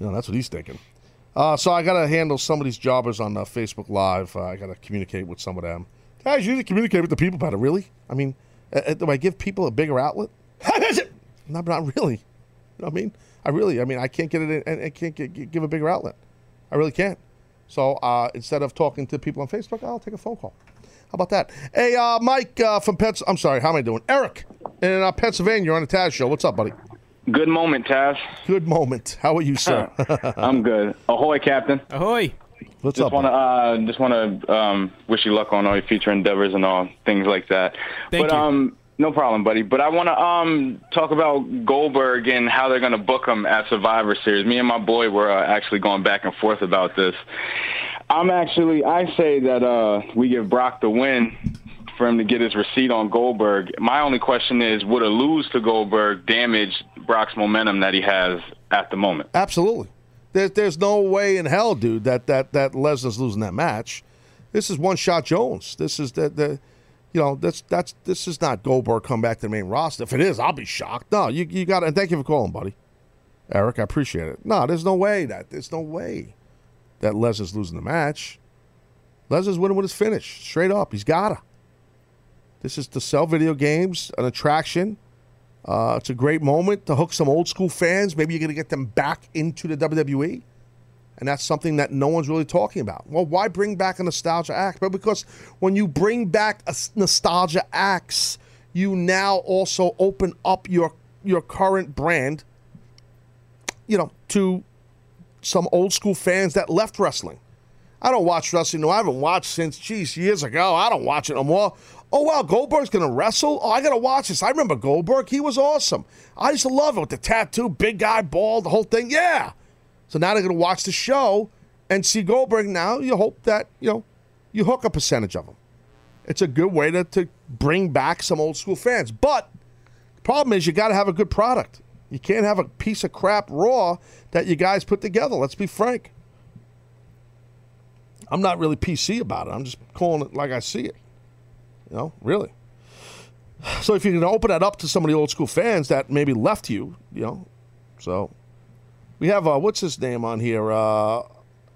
You know, that's what he's thinking. Uh, so I got to handle some of these jobbers on uh, Facebook Live. Uh, I got to communicate with some of them. Guys, you need to communicate with the people better, really? I mean, uh, do I give people a bigger outlet? not, not really. You know what I mean? I really, I mean, I can't get it in, I can't get, give a bigger outlet. I really can't. So uh, instead of talking to people on Facebook, I'll take a phone call. How about that? Hey, uh, Mike uh, from Pets. I'm sorry, how am I doing? Eric in uh, Pennsylvania, you're on the Taz Show. What's up, buddy? Good moment, Taz. Good moment. How are you, sir? I'm good. Ahoy, Captain. Ahoy. What's just up? Wanna, uh, just want to um, wish you luck on all your future endeavors and all things like that. Thank but, you. Um, No problem, buddy. But I want to um, talk about Goldberg and how they're going to book him at Survivor Series. Me and my boy were uh, actually going back and forth about this. I'm actually, I say that uh, we give Brock the win for him to get his receipt on Goldberg. My only question is, would a lose to Goldberg damage Brock's momentum that he has at the moment? Absolutely. There, there's no way in hell, dude, that, that, that Lesnar's losing that match. This is one-shot Jones. This is the... the You know, that's that's this is not Goldberg come back to the main roster. If it is, I'll be shocked. No, you you got it. And thank you for calling, buddy, Eric. I appreciate it. No, there's no way that there's no way that Lesnar's losing the match. Lesnar's winning with his finish, straight up. He's gotta. This is to sell video games, an attraction. Uh, it's a great moment to hook some old school fans. Maybe you're gonna get them back into the W W E. And that's something that no one's really talking about. Well, why bring back a nostalgia act? But because when you bring back a nostalgia acts, you now also open up your your current brand, you know, to some old school fans that left wrestling. I don't watch wrestling. No, I haven't watched since, geez, years ago. I don't watch it no more. Oh, wow, Goldberg's going to wrestle? Oh, I got to watch this. I remember Goldberg. He was awesome. I used to love it with the tattoo, big guy, bald, the whole thing. Yeah. So now they're going to watch the show and see Goldberg. Now you hope that, you know, you hook a percentage of them. It's a good way to, to bring back some old school fans. But the problem is you got to have a good product. You can't have a piece of crap Raw that you guys put together. Let's be frank. I'm not really P C about it. I'm just calling it like I see it. You know, really. So if you can open that up to some of the old school fans that maybe left you, you know, so... We have, uh, what's his name on here? Uh,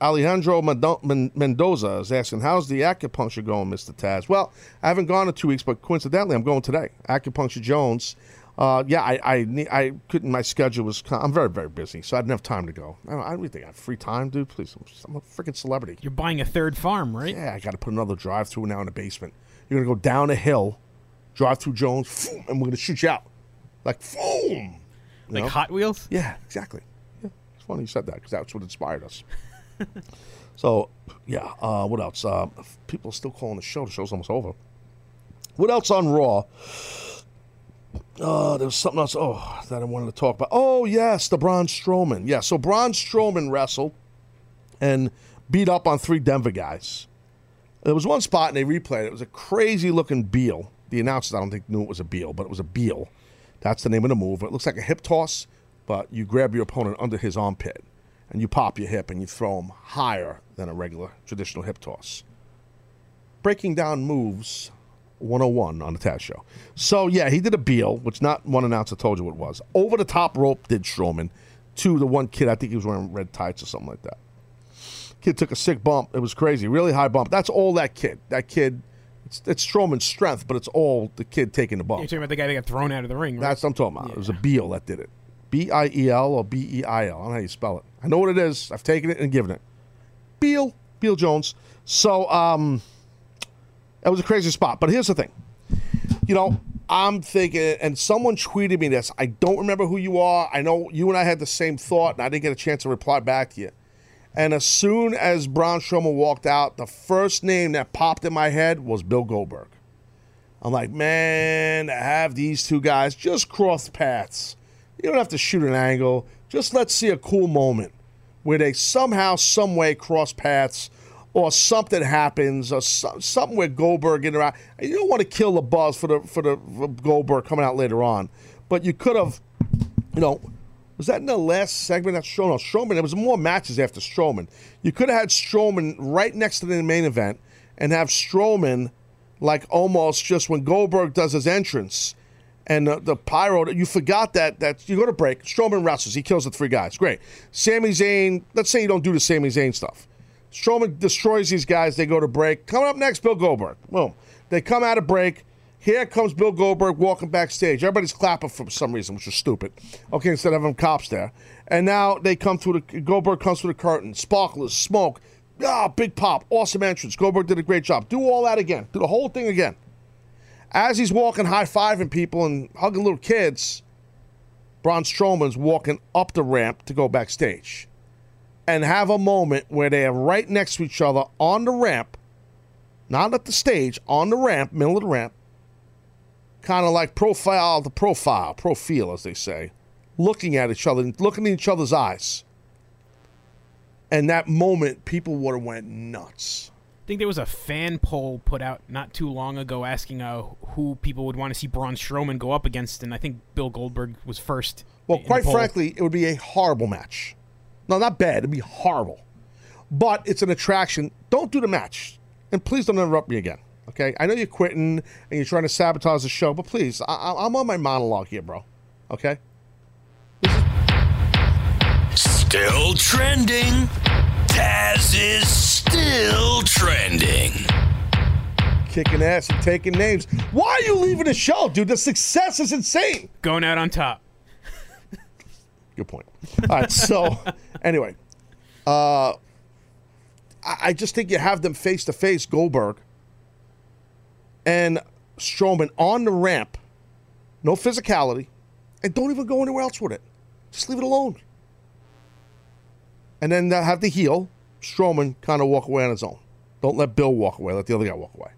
Alejandro Mendoza is asking, how's the acupuncture going, Mister Taz? Well, I haven't gone in two weeks, but coincidentally, I'm going today. Acupuncture Jones. Uh, yeah, I I, I couldn't, my schedule was, I'm very, very busy, so I didn't have time to go. I don't, I don't think I have free time, dude. Please, I'm, just, I'm a freaking celebrity. You're buying a third farm, right? Yeah, I got to put another drive-through now in the basement. You're going to go down a hill, drive-through Jones, and we're going to shoot you out. Like, boom! Like, you know? Hot Wheels? Yeah, exactly. Funny you said that because that's what inspired us. So, yeah, uh, what else? Uh, people are still calling the show. The show's almost over. What else on Raw? Uh, there was something else oh, that I wanted to talk about. Oh, yes, the Braun Strowman. Yeah, so Braun Strowman wrestled and beat up on three Denver guys. There was one spot, and they replayed it. It was a crazy-looking Beal. The announcers, I don't think, knew it was a Beal, but it was a Beal. That's the name of the move. It looks like a hip toss. But you grab your opponent under his armpit, and you pop your hip, and you throw him higher than a regular traditional hip toss. Breaking down moves one oh one on the Taz Show. So, yeah, he did a Beal, which not one announcer told you what it was. Over the top rope did Strowman to the one kid. I think he was wearing red tights or something like that. Kid took a sick bump. It was crazy. Really high bump. That's all that kid. That kid, it's, it's Strowman's strength, but it's all the kid taking the bump. You're talking about the guy that got thrown out of the ring, right? That's what I'm talking about. Yeah. It was a Beal that did it. B I E L or B E I L. I don't know how you spell it. I know what it is. I've taken it and given it. Beal. Beal Jones. So, um, that was a crazy spot. But here's the thing. You know, I'm thinking, and someone tweeted me this. I don't remember who you are. I know you and I had the same thought, and I didn't get a chance to reply back to you. And as soon as Braun Strowman walked out, the first name that popped in my head was Bill Goldberg. I'm like, man, to have these two guys just cross paths. You don't have to shoot an angle. Just let's see a cool moment where they somehow, some way cross paths or something happens or so, something where Goldberg interact. You don't want to kill the buzz for the for the for Goldberg coming out later on. But you could have, you know, was that in the last segment? That's Strowman. No, Strowman, there was more matches after Strowman. You could have had Strowman right next to the main event and have Strowman like almost just when Goldberg does his entrance. And the, the pyro, you forgot that, that you go to break. Strowman wrestles. He kills the three guys. Great. Sami Zayn, let's say you don't do the Sami Zayn stuff. Strowman destroys these guys. They go to break. Coming up next, Bill Goldberg. Boom. They come out of break. Here comes Bill Goldberg walking backstage. Everybody's clapping for some reason, which is stupid. Okay, instead of having cops there. And now they come through the, Goldberg comes through the curtain. Sparklers, smoke. Ah, big pop. Awesome entrance. Goldberg did a great job. Do all that again. Do the whole thing again. As he's walking, high-fiving people and hugging little kids, Braun Strowman's walking up the ramp to go backstage and have a moment where they are right next to each other on the ramp, not at the stage, on the ramp, middle of the ramp, kind of like profile to profile, profile, as they say, looking at each other, looking in each other's eyes. And that moment, people would have went nuts. I think there was a fan poll put out not too long ago asking uh, who people would want to see Braun Strowman go up against, and I think Bill Goldberg was first. Well, quite frankly, it would be a horrible match. No, not bad. It'd be horrible. But it's an attraction. Don't do the match. And please don't interrupt me again, okay? I know you're quitting and you're trying to sabotage the show, but please, I- I'm on my monologue here, bro, okay? Still trending. Taz is still trending. Kicking ass and taking names. Why are you leaving the show, dude? The success is insane. Going out on top. Good point. All right, so anyway, uh, I, I just think you have them face-to-face, Goldberg and Strowman on the ramp. No physicality. And don't even go anywhere else with it. Just leave it alone. And then have the heel, Strowman, kind of walk away on his own. Don't let Bill walk away. Let the other guy walk away.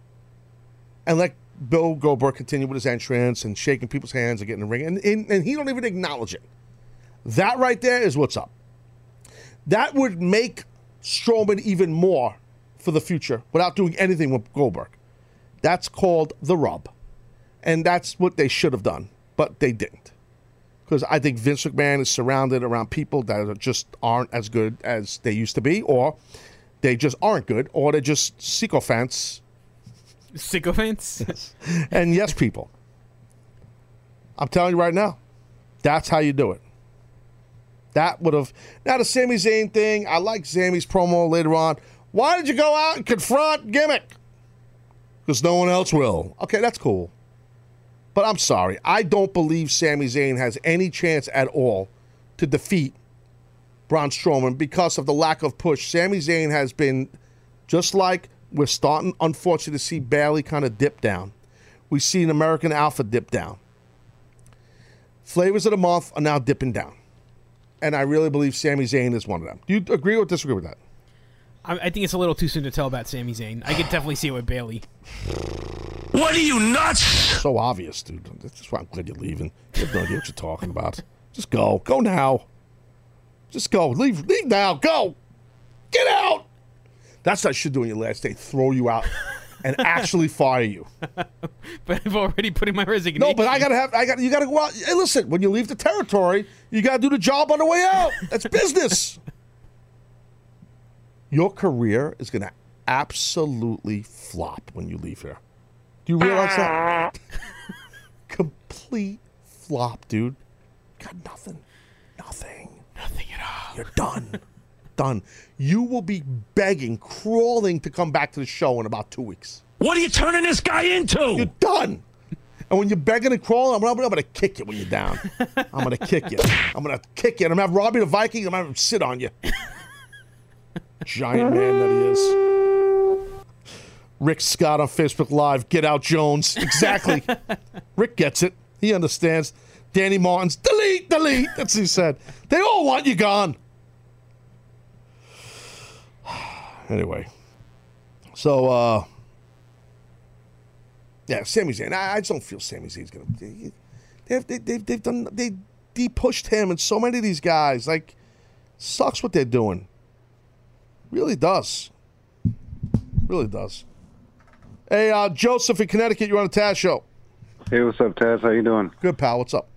And let Bill Goldberg continue with his entrance and shaking people's hands and getting in the ring. And, and, and he don't even acknowledge it. That right there is what's up. That would make Strowman even more for the future without doing anything with Goldberg. That's called the rub. And that's what they should have done, but they didn't. Because I think Vince McMahon is surrounded around people that just aren't as good as they used to be, or they just aren't good, or they're just sycophants. Sycophants? Yes. And yes, people. I'm telling you right now, that's how you do it. That would have... Now, the Sami Zayn thing, I like Sami's promo later on. Why did you go out and confront Gimmick? Because no one else will. Okay, that's cool. But I'm sorry, I don't believe Sami Zayn has any chance at all to defeat Braun Strowman because of the lack of push. Sami Zayn has been, just like we're starting, unfortunately, to see Bailey kind of dip down. We see an American Alpha dip down. Flavors of the month are now dipping down. And I really believe Sami Zayn is one of them. Do you agree or disagree with that? I think it's a little too soon to tell about Sami Zayn. I could definitely see it with Bailey. What are you, nuts? So obvious, dude. That's why I'm glad you're leaving. You have no idea what you're talking about. Just go. Go now. Just go. Leave Leave now. Go. Get out. That's what I should do on your last day. Throw you out and actually fire you. But I've already put in my resignation. No, but I gotta have. I got. You gotta go out. Hey, listen. When you leave the territory, you gotta do the job on the way out. That's business. Your career is going to absolutely flop when you leave here. Do you realize that? Complete flop, dude. Got nothing. Nothing. Nothing at all. You're done. Done. You will be begging, crawling to come back to the show in about two weeks. What are you turning this guy into? You're done. And when you're begging and crawling, I'm, I'm, I'm going to kick you when you're down. I'm going to kick you. I'm going to kick you. And I'm going to have Robbie the Viking. I'm going to have him sit on you. Giant man that he is. Rick Scott on Facebook Live. Get out, Jones. Exactly. Rick gets it. He understands. Danny Martin's delete, delete. That's what he said. They all want you gone. Anyway. So, uh, yeah, Sami Zayn. I, I just don't feel Sami Zayn's going to. They've, they, they've, they've done. They de-pushed him and so many of these guys. Like, sucks what they're doing. Really does. Really does. Hey, uh, Joseph in Connecticut, you're on the Taz Show. Hey, what's up, Taz? How you doing? Good, pal. What's up?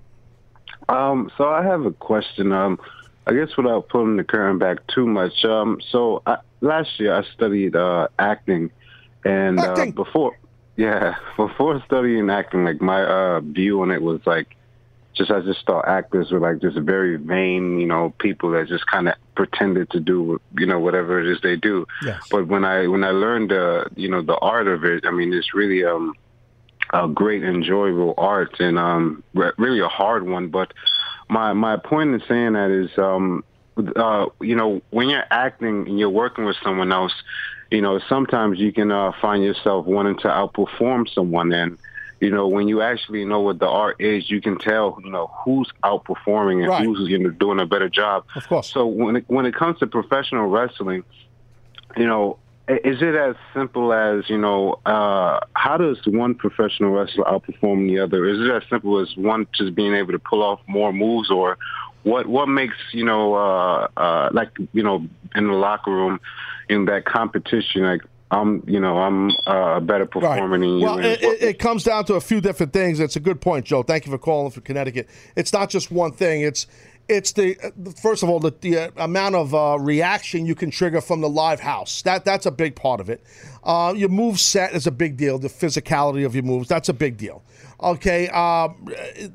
Um, so I have a question. Um, I guess without pulling the curtain back too much. Um, so I, last year I studied uh, acting, and acting. Uh, before, yeah, before studying acting, like my uh, view on it was like, just I just thought actors were like just very vain, you know, people that just kind of pretended to do, you know, whatever it is they do. Yes. But when I when I learned, uh, you know, the art of it, I mean, it's really um, a great, enjoyable art and um, really a hard one. But my my point in saying that is, um, uh, you know, when you're acting and you're working with someone else, you know, sometimes you can uh, find yourself wanting to outperform someone and. You know, when you actually know what the art is, you can tell, you know, who's outperforming and right. who's you know, doing a better job. Of course. So when it, when it comes to professional wrestling, you know, Is it as simple as, you know, uh, how does one professional wrestler outperform the other? Is it as simple as one just being able to pull off more moves, or what what makes, you know, uh, uh, like, you know, in the locker room, in that competition, like, I'm, you know, I'm uh, a better performer right. than you. Well, it, it, it comes down to a few different things. It's a good point, Joe. Thank you for calling from Connecticut. It's not just one thing. It's It's the, first of all, the, the amount of uh, reaction you can trigger from the live house. That That's a big part of it. Uh, your move set is a big deal. The physicality of your moves, that's a big deal. Okay, uh,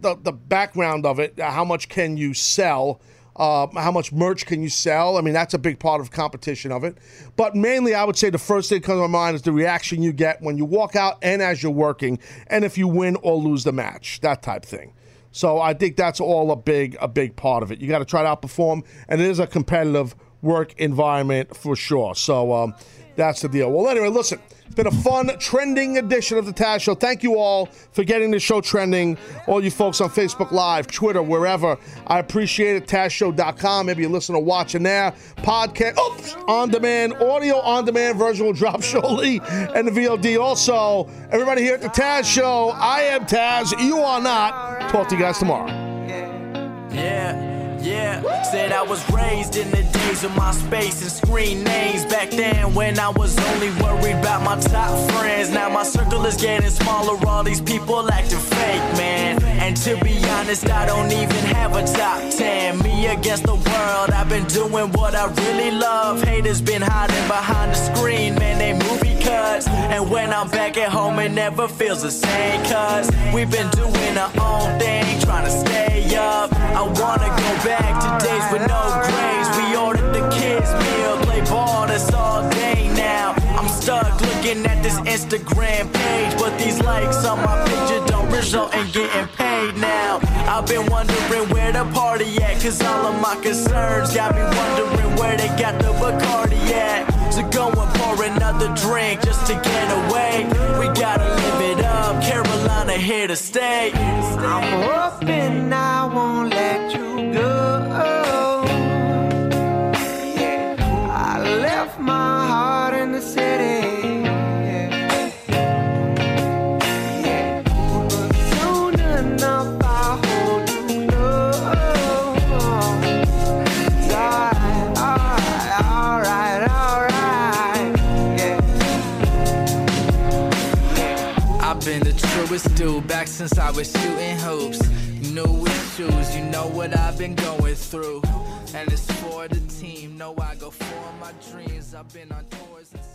the, the background of it, how much can you sell? Uh, how much merch can you sell? I mean, that's a big part of competition of it. But mainly, I would say the first thing that comes to my mind is the reaction you get when you walk out and as you're working, and if you win or lose the match, that type thing. So I think that's all a big a big part of it. You got to try to outperform, and it is a competitive work environment for sure. So um, that's the deal. Well, anyway, listen, it's been a fun, trending edition of the Taz Show. Thank you all for getting the show trending, all you folks on Facebook Live, Twitter, wherever. I appreciate it. Taz Show dot com. Maybe you listen or watch in there. Podcast, oops, on-demand, audio on-demand version will drop shortly, and the V O D also. Everybody here at the Taz Show, I am Taz, you are not. Talk to you guys tomorrow. Yeah. Yeah. Yeah, said I was raised in the days of my space and screen names. Back then when I was only worried about my top friends. Now my circle is getting smaller, all these people acting fake, man. And to be honest, I don't even have a top ten. Me against the world, I've been doing what I really love. Haters been hiding behind the screen, man, they movie cuts. And when I'm back at home, it never feels the same, cause we've been doing our own thing, trying to stay up. I wanna go back Back to days with no grades. We ordered the kids meal, play ball, that's all day now. I'm stuck looking at this Instagram page, but these likes on my picture don't result in getting paid now. I've been wondering where the party at, cause all of my concerns got me wondering where they got the Bacardi at. So going for another drink just to get away. We gotta live it up, Carolina here to stay. I'm hoping I won't let you go. I left my heart in the city. But soon enough I hold you close. Alright, alright, alright, alright. Yeah. I've been the truest dude back since I was shooting hoops. New issues, you know what I've been going through, and it's for the team. No, I go for my dreams. I've been on tours and